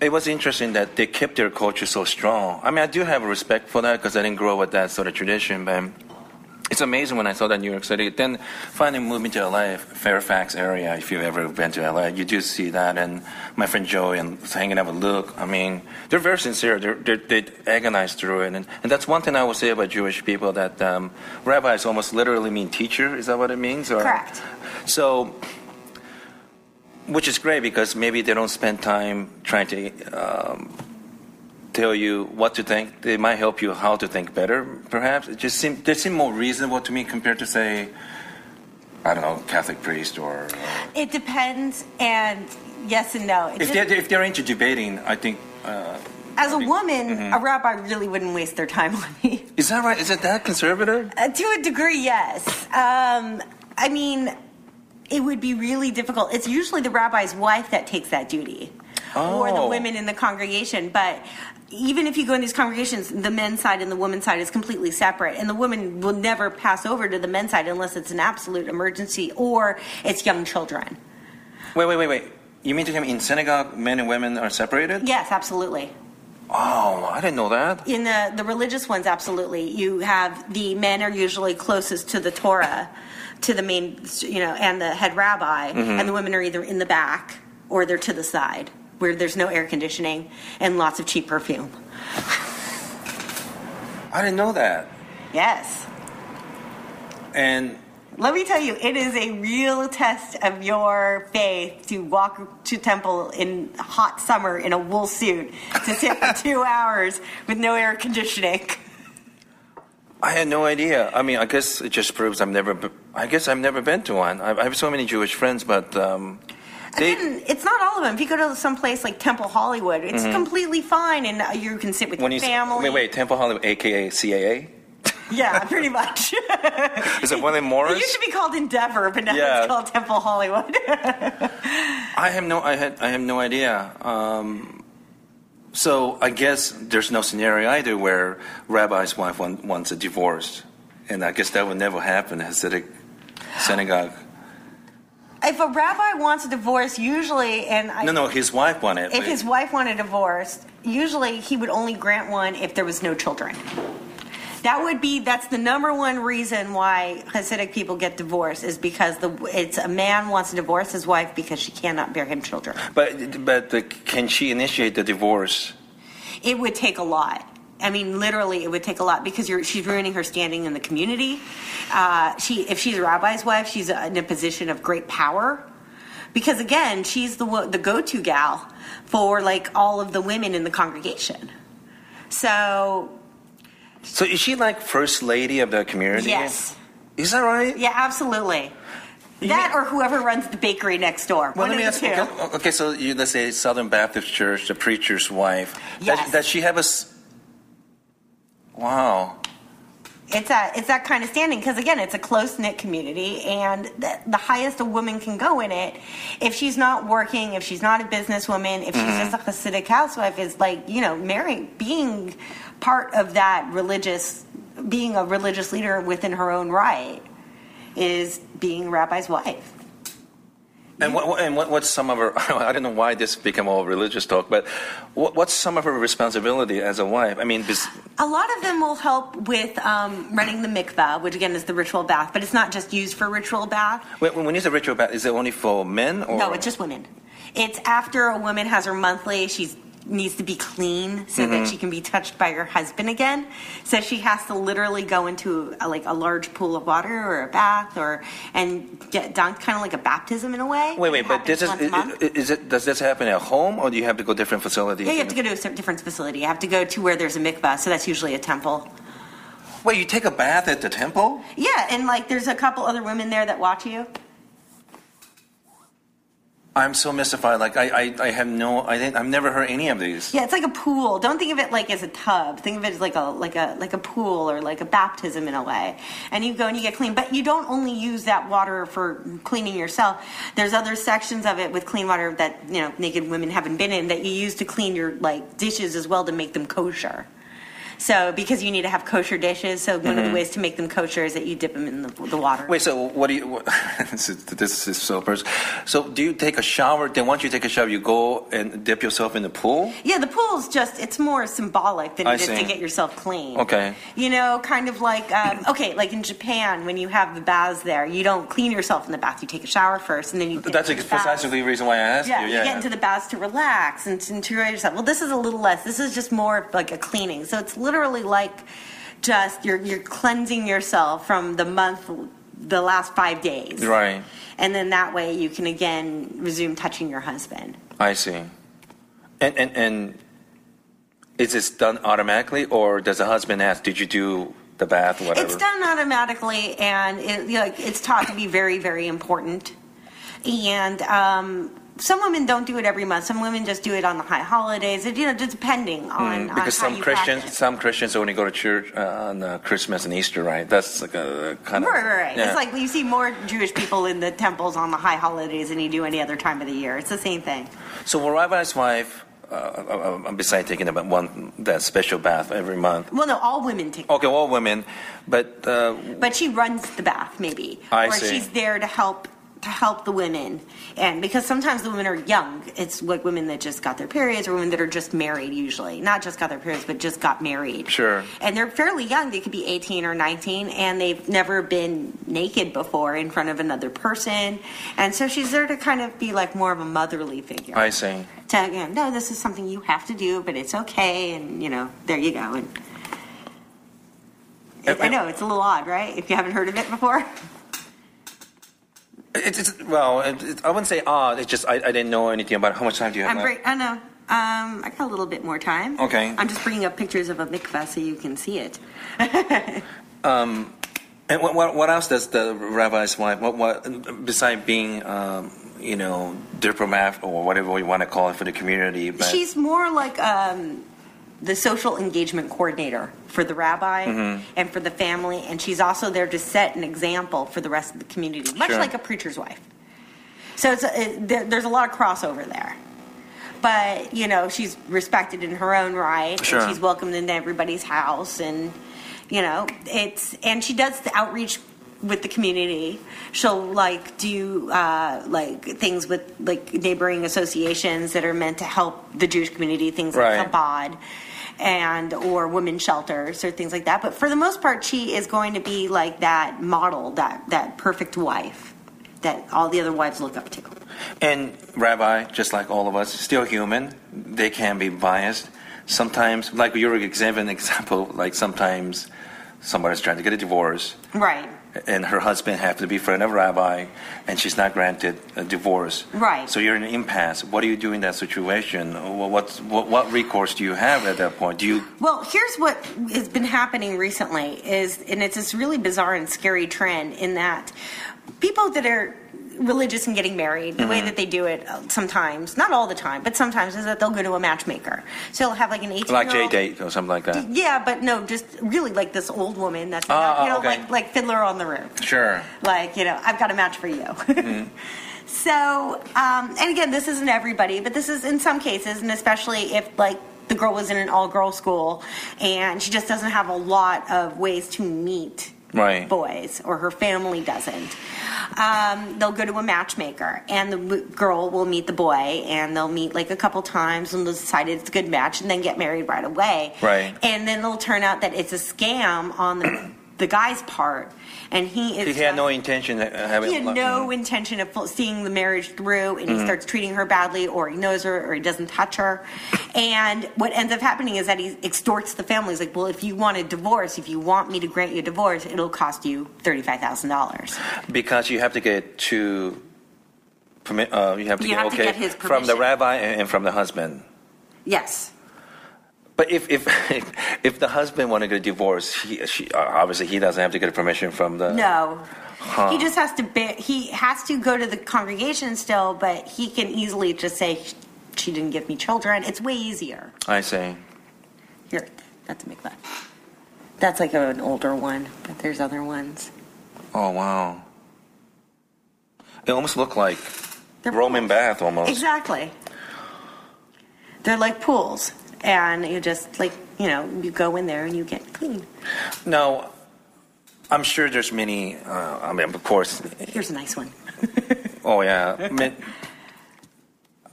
it was interesting that they kept their culture so strong. I mean, I do have a respect for that because I didn't grow up with that sort of tradition, but. It's amazing when I saw that in New York City. Then finally moving to LA, Fairfax area, if you've ever been to LA, you do see that. And my friend Joey and hanging out with Luke, they're very sincere. They agonize through it. And that's one thing I would say about Jewish people, that rabbis almost literally mean teacher. Is that what it means? Or? Correct. So, which is great because maybe they don't spend time trying to... tell you what to think. They might help you how to think better, perhaps. They seem more reasonable to me compared to, say, I don't know, Catholic priest or... It depends, and yes and no. If they're into debating, I think... As a woman, a rabbi really wouldn't waste their time on me. Is that right? Is it that conservative? To a degree, yes. It would be really difficult. It's usually the rabbi's wife that takes that duty. Oh. Or the women in the congregation. But even if you go in these congregations, the men's side and the women's side is completely separate. And the women will never pass over to the men's side unless it's an absolute emergency or it's young children. Wait. You mean to tell me in synagogue, men and women are separated? Yes, absolutely. Oh, I didn't know that. In the religious ones, absolutely. You have the men are usually closest to the Torah, to the main, and the head rabbi. Mm-hmm. And the women are either in the back or they're to the side, where there's no air conditioning and lots of cheap perfume. I didn't know that. Yes. And let me tell you, it is a real test of your faith to walk to temple in hot summer in a wool suit to sit for 2 hours with no air conditioning. I had no idea. I guess it just proves I've never been to one. I have so many Jewish friends, but... It's not all of them. If you go to some place like Temple Hollywood, it's completely fine, and you can sit with your family. Wait, Temple Hollywood, a.k.a. CAA? Yeah, pretty much. Is it one in Morris? It used to be called Endeavor, but now it's called Temple Hollywood. I have no idea. So I guess there's no scenario either where rabbi's wife wants a divorce, and I guess that would never happen in Hasidic synagogue. If a rabbi wants a divorce, usually, his wife wanted. If his wife wanted a divorce, usually he would only grant one if there was no children. That's the number one reason why Hasidic people get divorced, is because it's a man wants to divorce his wife because she cannot bear him children. But can she initiate the divorce? It would take a lot. I mean, literally, it would take a lot, because she's ruining her standing in the community. If she's a rabbi's wife, she's in a position of great power, because again, she's the go-to gal for like all of the women in the congregation. So is she like first lady of the community? Yes. Is that right? Yeah, absolutely. Or whoever runs the bakery next door. Well, let me ask you. Okay, so let's say Southern Baptist Church, the preacher's wife. Yes. Does she have a? Wow. It's that kind of standing, because again, it's a close-knit community, and the highest a woman can go in it, if she's not working, if she's not a businesswoman, if she's just a Hasidic housewife, is like, being part of that being a religious leader within her own right is being rabbi's wife. And what's some of her? I don't know why this became all religious talk, but what's some of her responsibility as a wife? I mean, a lot of them will help with running the mikvah, which again is the ritual bath, but it's not just used for ritual bath. When you say ritual bath, is it only for men? Or? No, it's just women. It's after a woman has her monthly, she's needs to be clean so that she can be touched by her husband again. So she has to literally go into a large pool of water or a bath and get dunked, kind of like a baptism in a way. Wait, but this does this happen at home, or do you have to go to different facilities? Yeah, you have to go to a different facility. You have to go to where there's a mikvah, so that's usually a temple. Wait, you take a bath at the temple? Yeah, and there's a couple other women there that watch you. I'm so mystified. I've never heard any of these. Yeah, it's like a pool. Don't think of it as a tub. Think of it as like a pool or like a baptism in a way. And you go and you get clean, but you don't only use that water for cleaning yourself. There's other sections of it with clean water that naked women haven't been in, that you use to clean your dishes as well, to make them kosher. So, because you need to have kosher dishes, so one of the ways to make them kosher is that you dip them in the water. Wait, so what do you? This is so personal. So, do you take a shower? Then, once you take a shower, you go and dip yourself in the pool. Yeah, the pool's it's more symbolic than it is to get yourself clean. Okay. Like in Japan, when you have the baths there, you don't clean yourself in the bath. You take a shower first, and then you. That's precisely the reason why I asked you. Yeah, you get into the baths to relax and to enjoy yourself. Well, this is a little less. This is just more like a cleaning. So it's literally just you're cleansing yourself from the last 5 days, right? And then that way you can again resume touching your husband. I see. And is this done automatically, or does the husband ask, "Did you do the bath?" Whatever. It's done automatically, and it's taught to be very, very important. And some women don't do it every month. Some women just do it on the high holidays. It, just depending on because on some Christians only go to church on Christmas and Easter, right? That's like a kind of right. Yeah. It's like you see more Jewish people in the temples on the high holidays than you do any other time of the year. It's the same thing. So, will rabbi's wife, besides taking about that special bath every month. Well, no, all women take. Okay, all women, but she runs the bath, maybe. I see. She's there to help. To help the women, and because sometimes the women are young, it's like women that just got their periods, or women that are just married, usually not just got their periods but just got married, sure, and they're fairly young. They could be 18 or 19, and they've never been naked before in front of another person, and so she's there to kind of be like more of a motherly figure. I see. To no, this is something you have to do, but it's okay, and there you go. And I know it's a little odd, right, if you haven't heard of it before. I wouldn't say odd. It's just I didn't know anything about it. How much time do you have? I know. I got a little bit more time. Okay. I'm just bringing up pictures of a mikvah so you can see it. And what else does the rabbi's wife? What besides being you know, diplomat or whatever you want to call it for the community. But she's more like the social engagement coordinator for the rabbi and for the family, and she's also there to set an example for the rest of the community, much like a preacher's wife. So it's there's a lot of crossover there. But, you know, she's respected in her own right, and she's welcomed into everybody's house, and, you know, it's, and she does the outreach with the community. She'll, like, do, like, things with, like, neighboring associations that are meant to help the Jewish community, things like Chabad and, or women's shelters or things like that. But for the most part, she is going to be, like, that model, that perfect wife that all the other wives look up to. And Rabbi, just like all of us, still human. They can be biased. Sometimes, like you were an example, like sometimes somebody's trying to get a divorce. Right. And her husband happened to be a friend of Rabbi, and she's not granted a divorce. Right. So you're in an impasse. What do you do in that situation? What recourse do you have at that point? Do you? Well, here's what has been happening recently is, and it's this really bizarre and scary trend in that people that are religious and getting married, the way that they do it sometimes, not all the time, but sometimes, is that they'll go to a matchmaker. So they'll have like an 18-year-old. Like J-Date or something like that. Yeah, but no, just really like this old woman that's, you know, like Fiddler on the Roof. Sure. Like, you know, I've got a match for you. So, and again, this isn't everybody, but this is in some cases, and especially if like the girl was in an all-girl school and she just doesn't have a lot of ways to meet boys, or her family doesn't. They'll go to a matchmaker, and the girl will meet the boy, and they'll meet like a couple times, and they'll decide it's a good match, and then get married right away. Right. And then it'll turn out that it's a scam on the guy's part, and he had no intention of having. He had no intention of seeing the marriage through, and he starts treating her badly, or he knows her, or he doesn't touch her. And what ends up happening is that he extorts the family. He's like, well, if you want a divorce, if you want me to grant you a divorce, it'll cost you $35,000. Because you have to get to permit. You have to get okay to get from the rabbi and from the husband. Yes. But if the husband wanted to get a divorce, she, obviously he doesn't have to get permission from the. No, he just has to. He has to go to the congregation still, but he can easily just say, "She didn't give me children." It's way easier. I see. Here, that's a mikvah. That's like an older one, but there's other ones. Oh wow! It almost looked like they're Roman bath almost. Exactly. They're like pools. And you just, like, you know, you go in there and you get clean. No, I'm sure there's many, I mean, of course. Here's a nice one. Oh, yeah.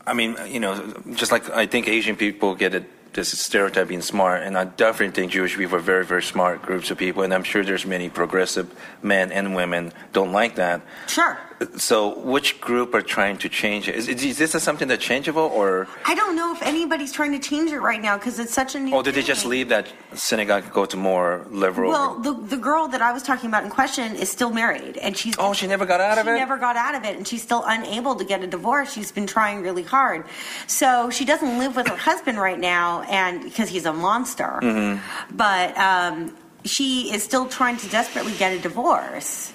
I mean, you know, just like I think Asian people get this stereotype being smart, and I definitely think Jewish people are very, very smart groups of people, and I'm sure there's many progressive men and women don't like that. Sure. So which group are trying to change it? Is this something that's changeable, or? I don't know if anybody's trying to change it right now because it's such a new thing. Did they just leave that synagogue and go to more liberal? Well, the girl that I was talking about in question is still married. And she's she never got out of it? She never got out of it, and she's still unable to get a divorce. She's been trying really hard. So she doesn't live with her husband right now and because he's a monster. Mm-hmm. But she is still trying to desperately get a divorce.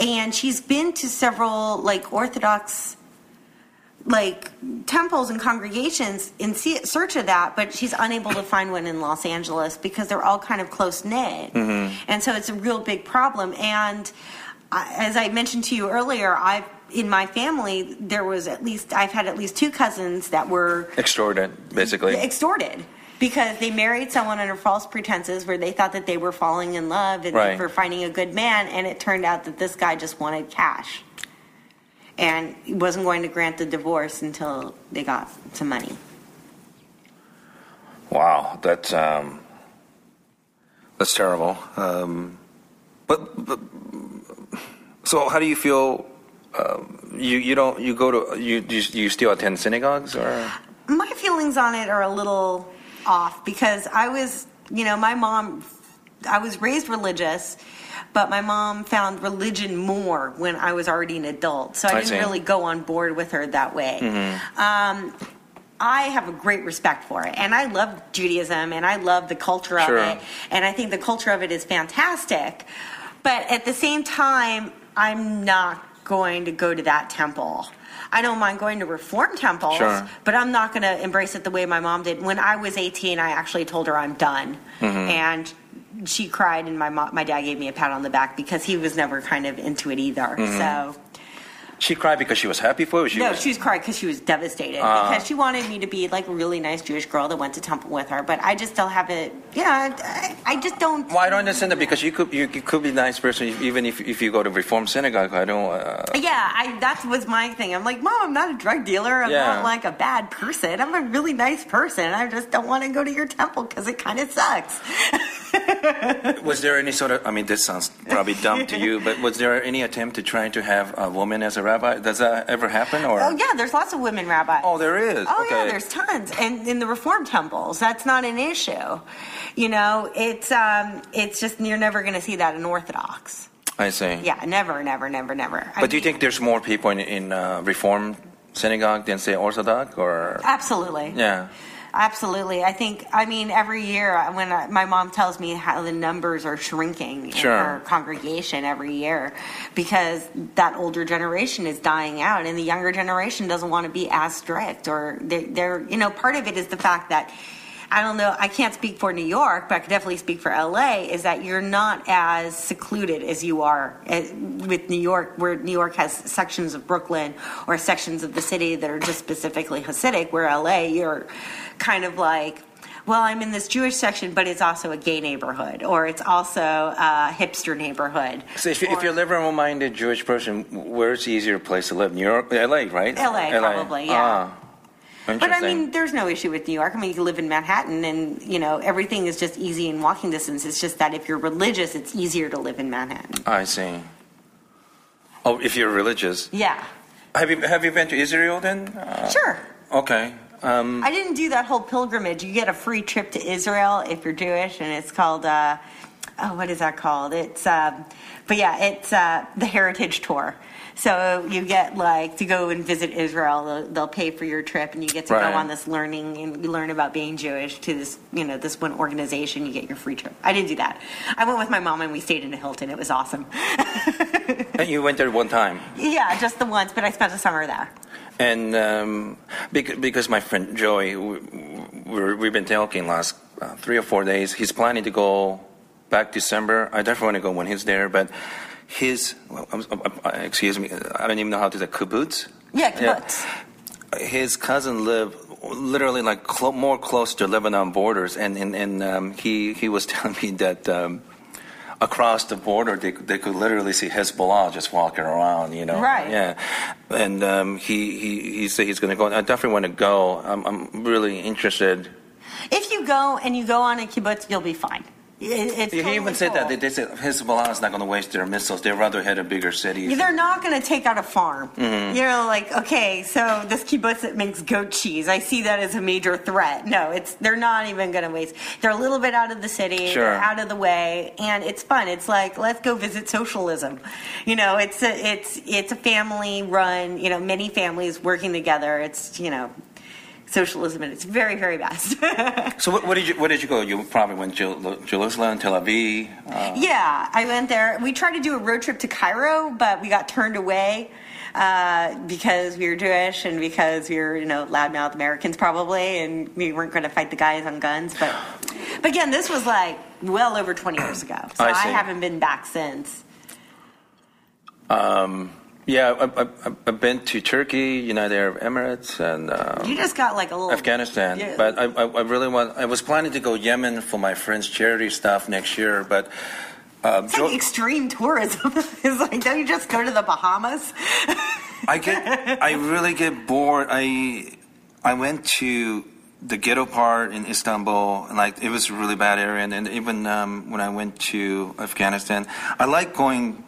And she's been to several, like, Orthodox, like, temples and congregations in search of that, but she's unable to find one in Los Angeles because they're all kind of close-knit. Mm-hmm. And so it's a real big problem. And as I mentioned to you earlier, in my family, I've had at least two cousins that were... Extorted, basically. Extorted. Because they married someone under false pretenses where they thought that they were falling in love and they were finding a good man, and it turned out that this guy just wanted cash and wasn't going to grant the divorce until they got some money. Wow, that's terrible. But so how do you feel? You still attend synagogues, or my feelings on it are a little off because I was, you know, I was raised religious, but my mom found religion more when I was already an adult, so I didn't really go on board with her that way. Mm-hmm. I have a great respect for it, and I love Judaism, and I love the culture of it, and I think the culture of it is fantastic, but at the same time, I'm not going to go to that temple I don't mind going to reform temples, sure, but I'm not going to embrace it the way my mom did. When I was 18, I actually told her I'm done. Mm-hmm. And she cried, and my dad gave me a pat on the back because he was never kind of into it either. Mm-hmm. So she cried because she was happy for it? She cried because she was devastated because she wanted me to be like a really nice Jewish girl that went to temple with her, but I just still have it. Yeah, I just don't. Well, I don't understand that because you could be a nice person even if you go to Reform Synagogue. I don't. That was my thing. I'm like, Mom, I'm not a drug dealer. I'm not like a bad person. I'm a really nice person. I just don't want to go to your temple because it kind of sucks. Was there any sort of? I mean, this sounds probably dumb to you, but was there any attempt to try to have a woman as a rabbi? Does that ever happen? Or there's lots of women rabbis. Oh, there is. Oh, okay. Yeah, there's tons, and in the Reform temples, that's not an issue. You know, it's just you're never going to see that in Orthodox. I see. Yeah, never. But do you think there's more people in Reform synagogue than say Orthodox? Or absolutely. Yeah. Absolutely. I mean, every year when my mom tells me how the numbers are shrinking in her congregation every year because that older generation is dying out and the younger generation doesn't want to be as strict or they're part of it is the fact that, I don't know, I can't speak for New York, but I could definitely speak for LA, is that you're not as secluded as you are with New York, where New York has sections of Brooklyn or sections of the city that are just specifically Hasidic, where LA, you're kind of like, well, I'm in this Jewish section, but it's also a gay neighborhood, or it's also a hipster neighborhood. So if you're a liberal-minded Jewish person, where's the easier place to live? New York, LA, right? LA. Probably, yeah. But, I mean, there's no issue with New York. I mean, you live in Manhattan and, everything is just easy in walking distance. It's just that if you're religious, it's easier to live in Manhattan. I see. Oh, if you're religious? Yeah. Have you been to Israel then? Sure. Okay. I didn't do that whole pilgrimage. You get a free trip to Israel if you're Jewish, and it's called... what is that called? It's, it's the Heritage Tour. So you get to go and visit Israel. They'll pay for your trip, and you get to go on this learning and learn about being Jewish to this, this one organization. You get your free trip. I didn't do that. I went with my mom, and we stayed in a Hilton. It was awesome. And you went there one time? Yeah, just the once, but I spent the summer there. And because my friend Joey, we've been talking last 3 or 4 days. He's planning to go back December. I definitely want to go when he's there, but. Excuse me, I don't even know how to say kibbutz. Yeah, kibbutz. Yeah. His cousin lived literally more close to Lebanon borders, and he was telling me that across the border they could literally see Hezbollah just walking around, Right. Yeah, and he said he's going to go. I definitely want to go. I'm really interested. If you go and you go on a kibbutz, you'll be fine. It's totally he even said that. They said Hezbollah is not going to waste their missiles. They'd rather head to bigger cities. They're not going to take out a farm. Mm-hmm. Okay, so this kibbutz that makes goat cheese, I see that as a major threat. No, they're not even going to waste. They're a little bit out of the city, they're out of the way, and it's fun. It's like, let's go visit socialism. It's a family run, many families working together. It's, socialism and it's very, very best. So where did you go? You probably went to Jerusalem, Tel Aviv. Yeah, I went there. We tried to do a road trip to Cairo, but we got turned away because we were Jewish and because we were, loudmouth Americans probably, and we weren't going to fight the guys on guns. But again, this was well over 20 years ago, so I haven't been back since. Yeah, I've been to Turkey, United Arab Emirates, and you just got a little Afghanistan. Yeah. But I really want. I was planning to go Yemen for my friend's charity stuff next year, but it's extreme tourism. It's don't you just go to the Bahamas? I really get bored. I went to the ghetto part in Istanbul, and it was a really bad area. And even when I went to Afghanistan, I like going.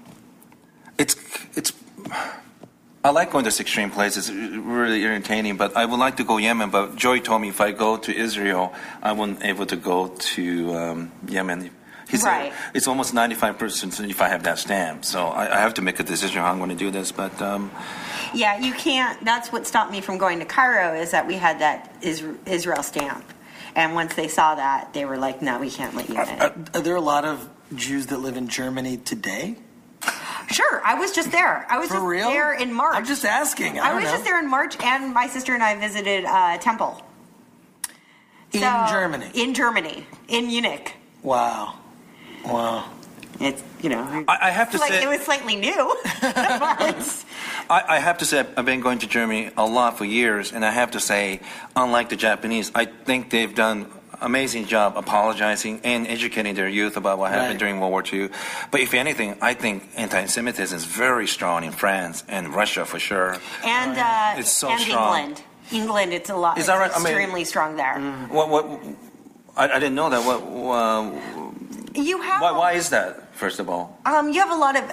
I like going to this extreme place. It's really entertaining, but I would like to go Yemen. But Joey told me if I go to Israel, I wouldn't be able to go to Yemen. He said it's almost 95% if I have that stamp. So I have to make a decision how I'm going to do this. But yeah, you can't. That's what stopped me from going to Cairo is that we had that Israel stamp, and once they saw that, they were like, "No, we can't let you in." Are there a lot of Jews that live in Germany today? Sure, I was just there. I was for just real? There in March. I'm just asking. I was just there in March, and my sister and I visited temple. In Germany. In Munich. Wow. It's, you know. I have to say. It was slightly new. I have to say, I've been going to Germany a lot for years, and I have to say, unlike the Japanese, I think they've done amazing job apologizing and educating their youth about what happened during World War II. But if anything, I think anti-Semitism is very strong in France and Russia for sure. And it's so and strong. England, it's a lot. Is that right? Extremely strong there. I didn't know that. You have. Why is that? First of all, you have a lot of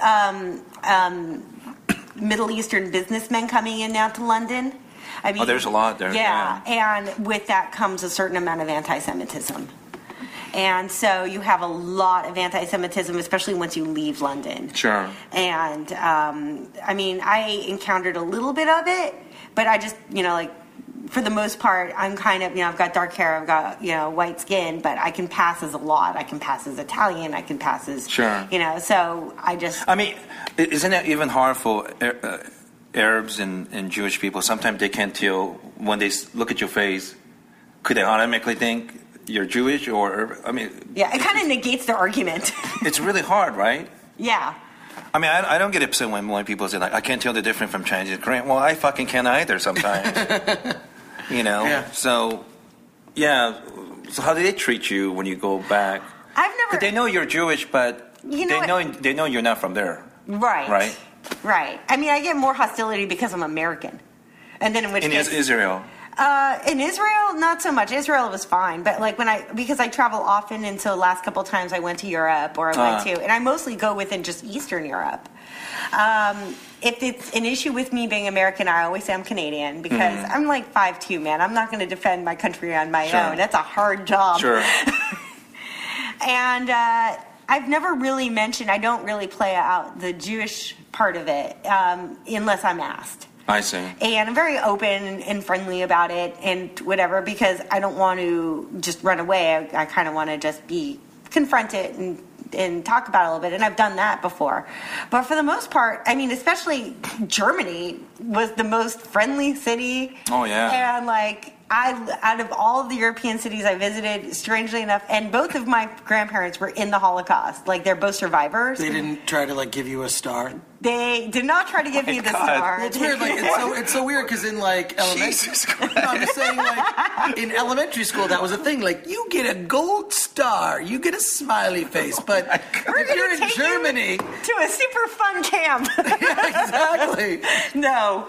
Middle Eastern businessmen coming in now to London. I mean, there's a lot there. Yeah, and with that comes a certain amount of anti-Semitism. And so you have a lot of anti-Semitism, especially once you leave London. Sure. And, I mean, I encountered a little bit of it, but I just, you know, like, for the most part, I'm kind of, you know, I've got dark hair, I've got, you know, white skin, but I can pass as a lot. I can pass as Italian. I can pass as, you know, so I just. I mean, isn't it even hard for Arabs and Jewish people? Sometimes they can't tell when they look at your face. Could they automatically think you're Jewish or, I mean. Yeah, it kind of negates their argument. It's really hard, right? Yeah. I mean, I don't get upset when people say, like, I can't tell the difference from Chinese and Korean. Well, I fucking can't either sometimes. You know? Yeah. So, yeah. So how do they treat you when you go back? I've never. They know you're Jewish, but you know they know you're not from there. Right. Right. I mean, I get more hostility because I'm American. And then in which case. In Israel. In Israel, not so much. Israel was fine. But, like, because I travel often, and so last couple times I went to Europe or I went to. And I mostly go within just Eastern Europe. If it's an issue with me being American, I always say I'm Canadian because I'm, like, 5'2", man. I'm not going to defend my country on my own. That's a hard job. Sure. And I've never really mentioned, I don't really play out the Jewish part of it unless I'm asked. I see. And I'm very open and friendly about it and whatever because I don't want to just run away. I kind of want to just be confronted and talk about it a little bit. And I've done that before. But for the most part, I mean, especially Germany was the most friendly city. Oh, yeah. And, like, out of all of the European cities I visited, strangely enough, and both of my grandparents were in the Holocaust. Like, they're both survivors. They didn't try to, like, give you a star? They did not try to give me the star. Well, it's weird. Like, it's so weird because in, like, elementary school. No, I'm just saying, like, in elementary school, that was a thing. Like, you get a gold star. You get a smiley face. But if you're in Germany. To a super fun camp. Yeah, exactly. No.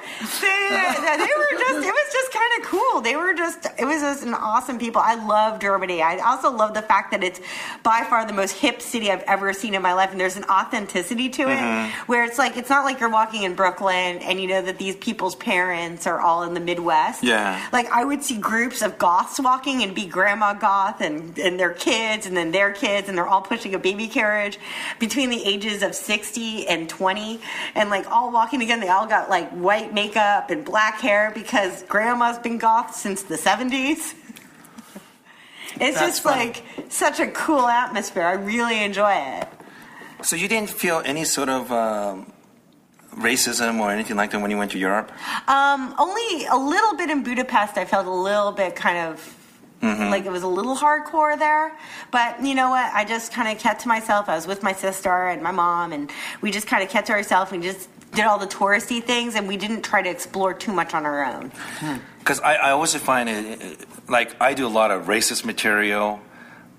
They were just, it was just kind of cool. They were just, it was just an awesome people. I love Germany. I also love the fact that it's by far the most hip city I've ever seen in my life. And there's an authenticity to it where it's like, it's not like you're walking in Brooklyn and you know that these people's parents are all in the Midwest. Yeah. Like, I would see groups of goths walking and be grandma goth and their kids and then their kids and they're all pushing a baby carriage between the ages of 60 and 20 and, like, all walking together. They all got, like, white makeup and black hair because grandma's been goth since the 70s. It's just, like, such a cool atmosphere. I really enjoy it. So you didn't feel any sort of racism or anything like that when you went to Europe? Only a little bit in Budapest. I felt a little bit kind of like it was a little hardcore there. But you know what? I just kind of kept to myself. I was with my sister and my mom, and we just kind of kept to ourselves and just did all the touristy things, and we didn't try to explore too much on our own. Because I always find it, like, I do a lot of racist material.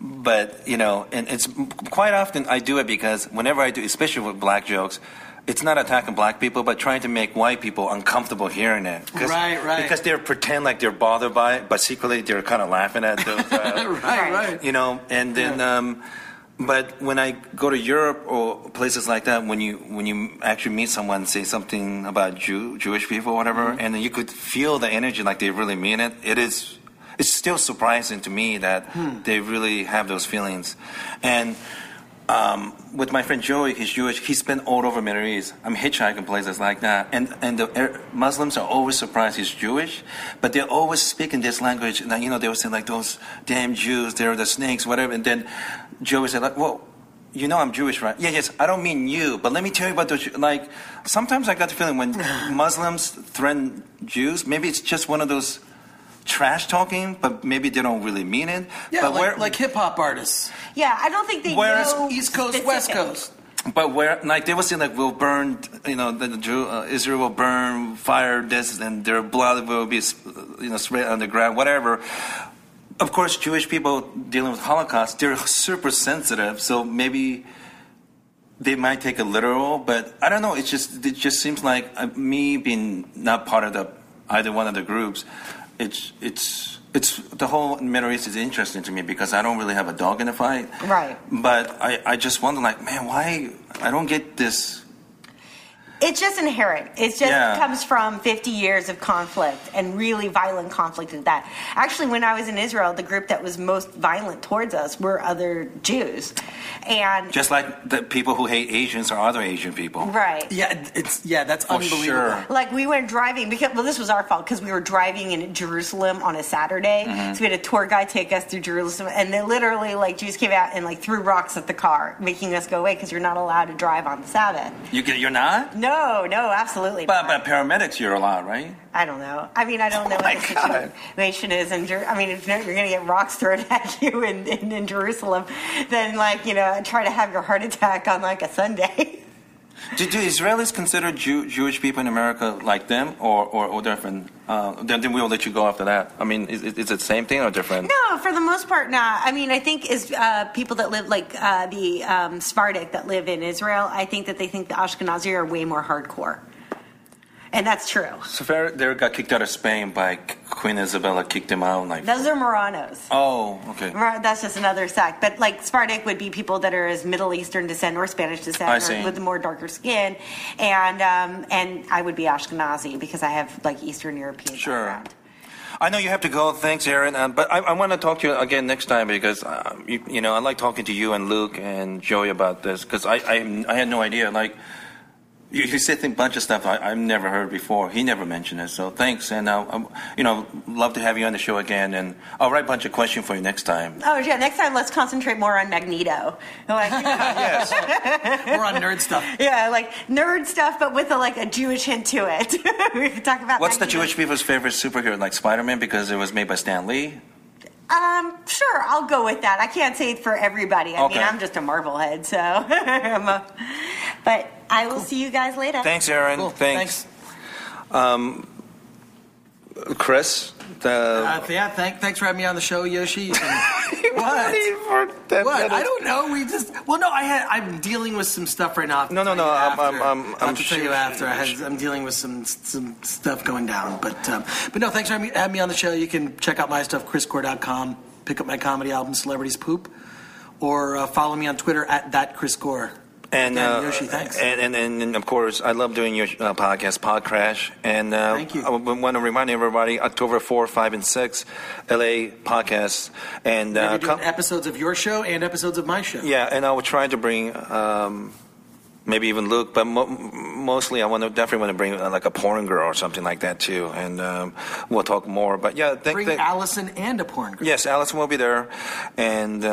But, you know, and it's quite often I do it because whenever I do, especially with black jokes, it's not attacking black people, but trying to make white people uncomfortable hearing it. Right. Because they pretend like they're bothered by it, but secretly they're kind of laughing at those. Right. You know, and then, but when I go to Europe or places like that, when you actually meet someone, say something about Jewish people or whatever, and then you could feel the energy like they really mean it. It's still surprising to me that they really have those feelings. And with my friend Joey, he's Jewish. He's been all over Middle East. I'm hitchhiking places like that. And the Muslims are always surprised he's Jewish, but they always speak in this language. And, you know, they always say, like, those damn Jews, they're the snakes, whatever. And then Joey said, like, well, You know I'm Jewish, right? Yeah, yes. I don't mean you, but let me tell you about those. Like, sometimes I got the feeling when Muslims threaten Jews, maybe it's just one of those trash talking, but maybe they don't really mean it. Yeah, but like hip hop artists. Yeah, I don't think they know East Coast, specific. West Coast. But where, like, they were saying, like, we'll burn, you know, the Jew, Israel will burn, fire this, and their blood will be, you know, spread on the ground, whatever. Of course, Jewish people dealing with Holocaust, they're super sensitive, so maybe they might take it literal, but I don't know. It just seems like me being not part of either one of the groups. It's the whole Middle East is interesting to me because I don't really have a dog in the fight. Right. But I just wonder, like, man, why I don't get this. It's just inherent. It just comes from 50 years of conflict and really violent conflict with that. Actually, when I was in Israel, the group that was most violent towards us were other Jews. And just like the people who hate Asians are other Asian people. Right. Yeah, that's unbelievable. Sure. Like, we went driving because this was our fault because we were driving in Jerusalem on a Saturday. Mm-hmm. So we had a tour guide take us through Jerusalem, and they literally, like, Jews came out and, like, threw rocks at the car, making us go away because you're not allowed to drive on the Sabbath. You're not? No. No, absolutely not. But paramedics, you're allowed, right? I don't know. I mean, I don't know what the situation is. And I mean, if you're going to get rocks thrown at you in Jerusalem, then, like, you know, try to have your heart attack on, like, a Sunday. Do Israelis consider Jewish people in America like them or different? Then we'll let you go after that. I mean, is it the same thing or different? No, for the most part, not. I mean, I think is people that live, like the Sephardic that live in Israel, I think that they think the Ashkenazi are way more hardcore. And that's true. Sephardic, they got kicked out of Spain by Queen Isabella, kicked them out. Like, those are Moranos. Oh, okay. That's just another sect. But, like, Sephardic would be people that are as Middle Eastern descent or Spanish descent or with more darker skin. And I would be Ashkenazi because I have, like, Eastern European background. I know you have to go. Thanks, Aaron. But I want to talk to you again next time because, you know, I like talking to you and Luke and Joey about this because I had no idea, like... You said a bunch of stuff I've never heard before. He never mentioned it, so thanks. And, you know, love to have you on the show again. And I'll write a bunch of questions for you next time. Oh, yeah, next time let's concentrate more on Magneto. Like, yes. More on nerd stuff. Yeah, like nerd stuff, but with, a Jewish hint to it. We can talk about what's Magneto. The Jewish people's favorite superhero, like Spider-Man, because it was made by Stan Lee? Sure, I'll go with that. I can't say it for everybody. I mean, I'm just a Marvel head, so. But... I will see you guys later. Thanks, Aaron. Cool. Thanks. Chris? Thanks for having me on the show, Yoshi. What? I don't know. We just... Well, no, I'm dealing with some stuff right now. No. I'm to tell you after. I'm dealing with some stuff going down. But no, thanks for having me on the show. You can check out my stuff, chrisgore.com. Pick up my comedy album, Celebrities Poop. Or follow me on Twitter @thatchrisgore. And Yoshi, thanks. And of course, I love doing your podcast, Podcrash. And thank you. I want to remind everybody, October 4, 5, and 6, LA Podcast. And we're doing episodes of your show and episodes of my show. Yeah, and I will try to bring maybe even Luke, but mostly I definitely want to bring like a porn girl or something like that too. And we'll talk more. But yeah, bring Allison and a porn girl. Yes, Allison will be there. And...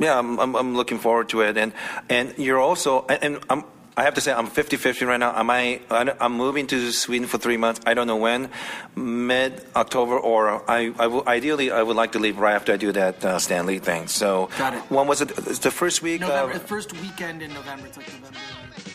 yeah, I'm looking forward to it, and you're also, and I have to say I'm 50-50 right now. I'm moving to Sweden for 3 months. I don't know when, mid-October, or ideally I would like to leave right after I do that Stan Lee thing. So got it. When was it? It's the first week. November, the first weekend in November. It's like November.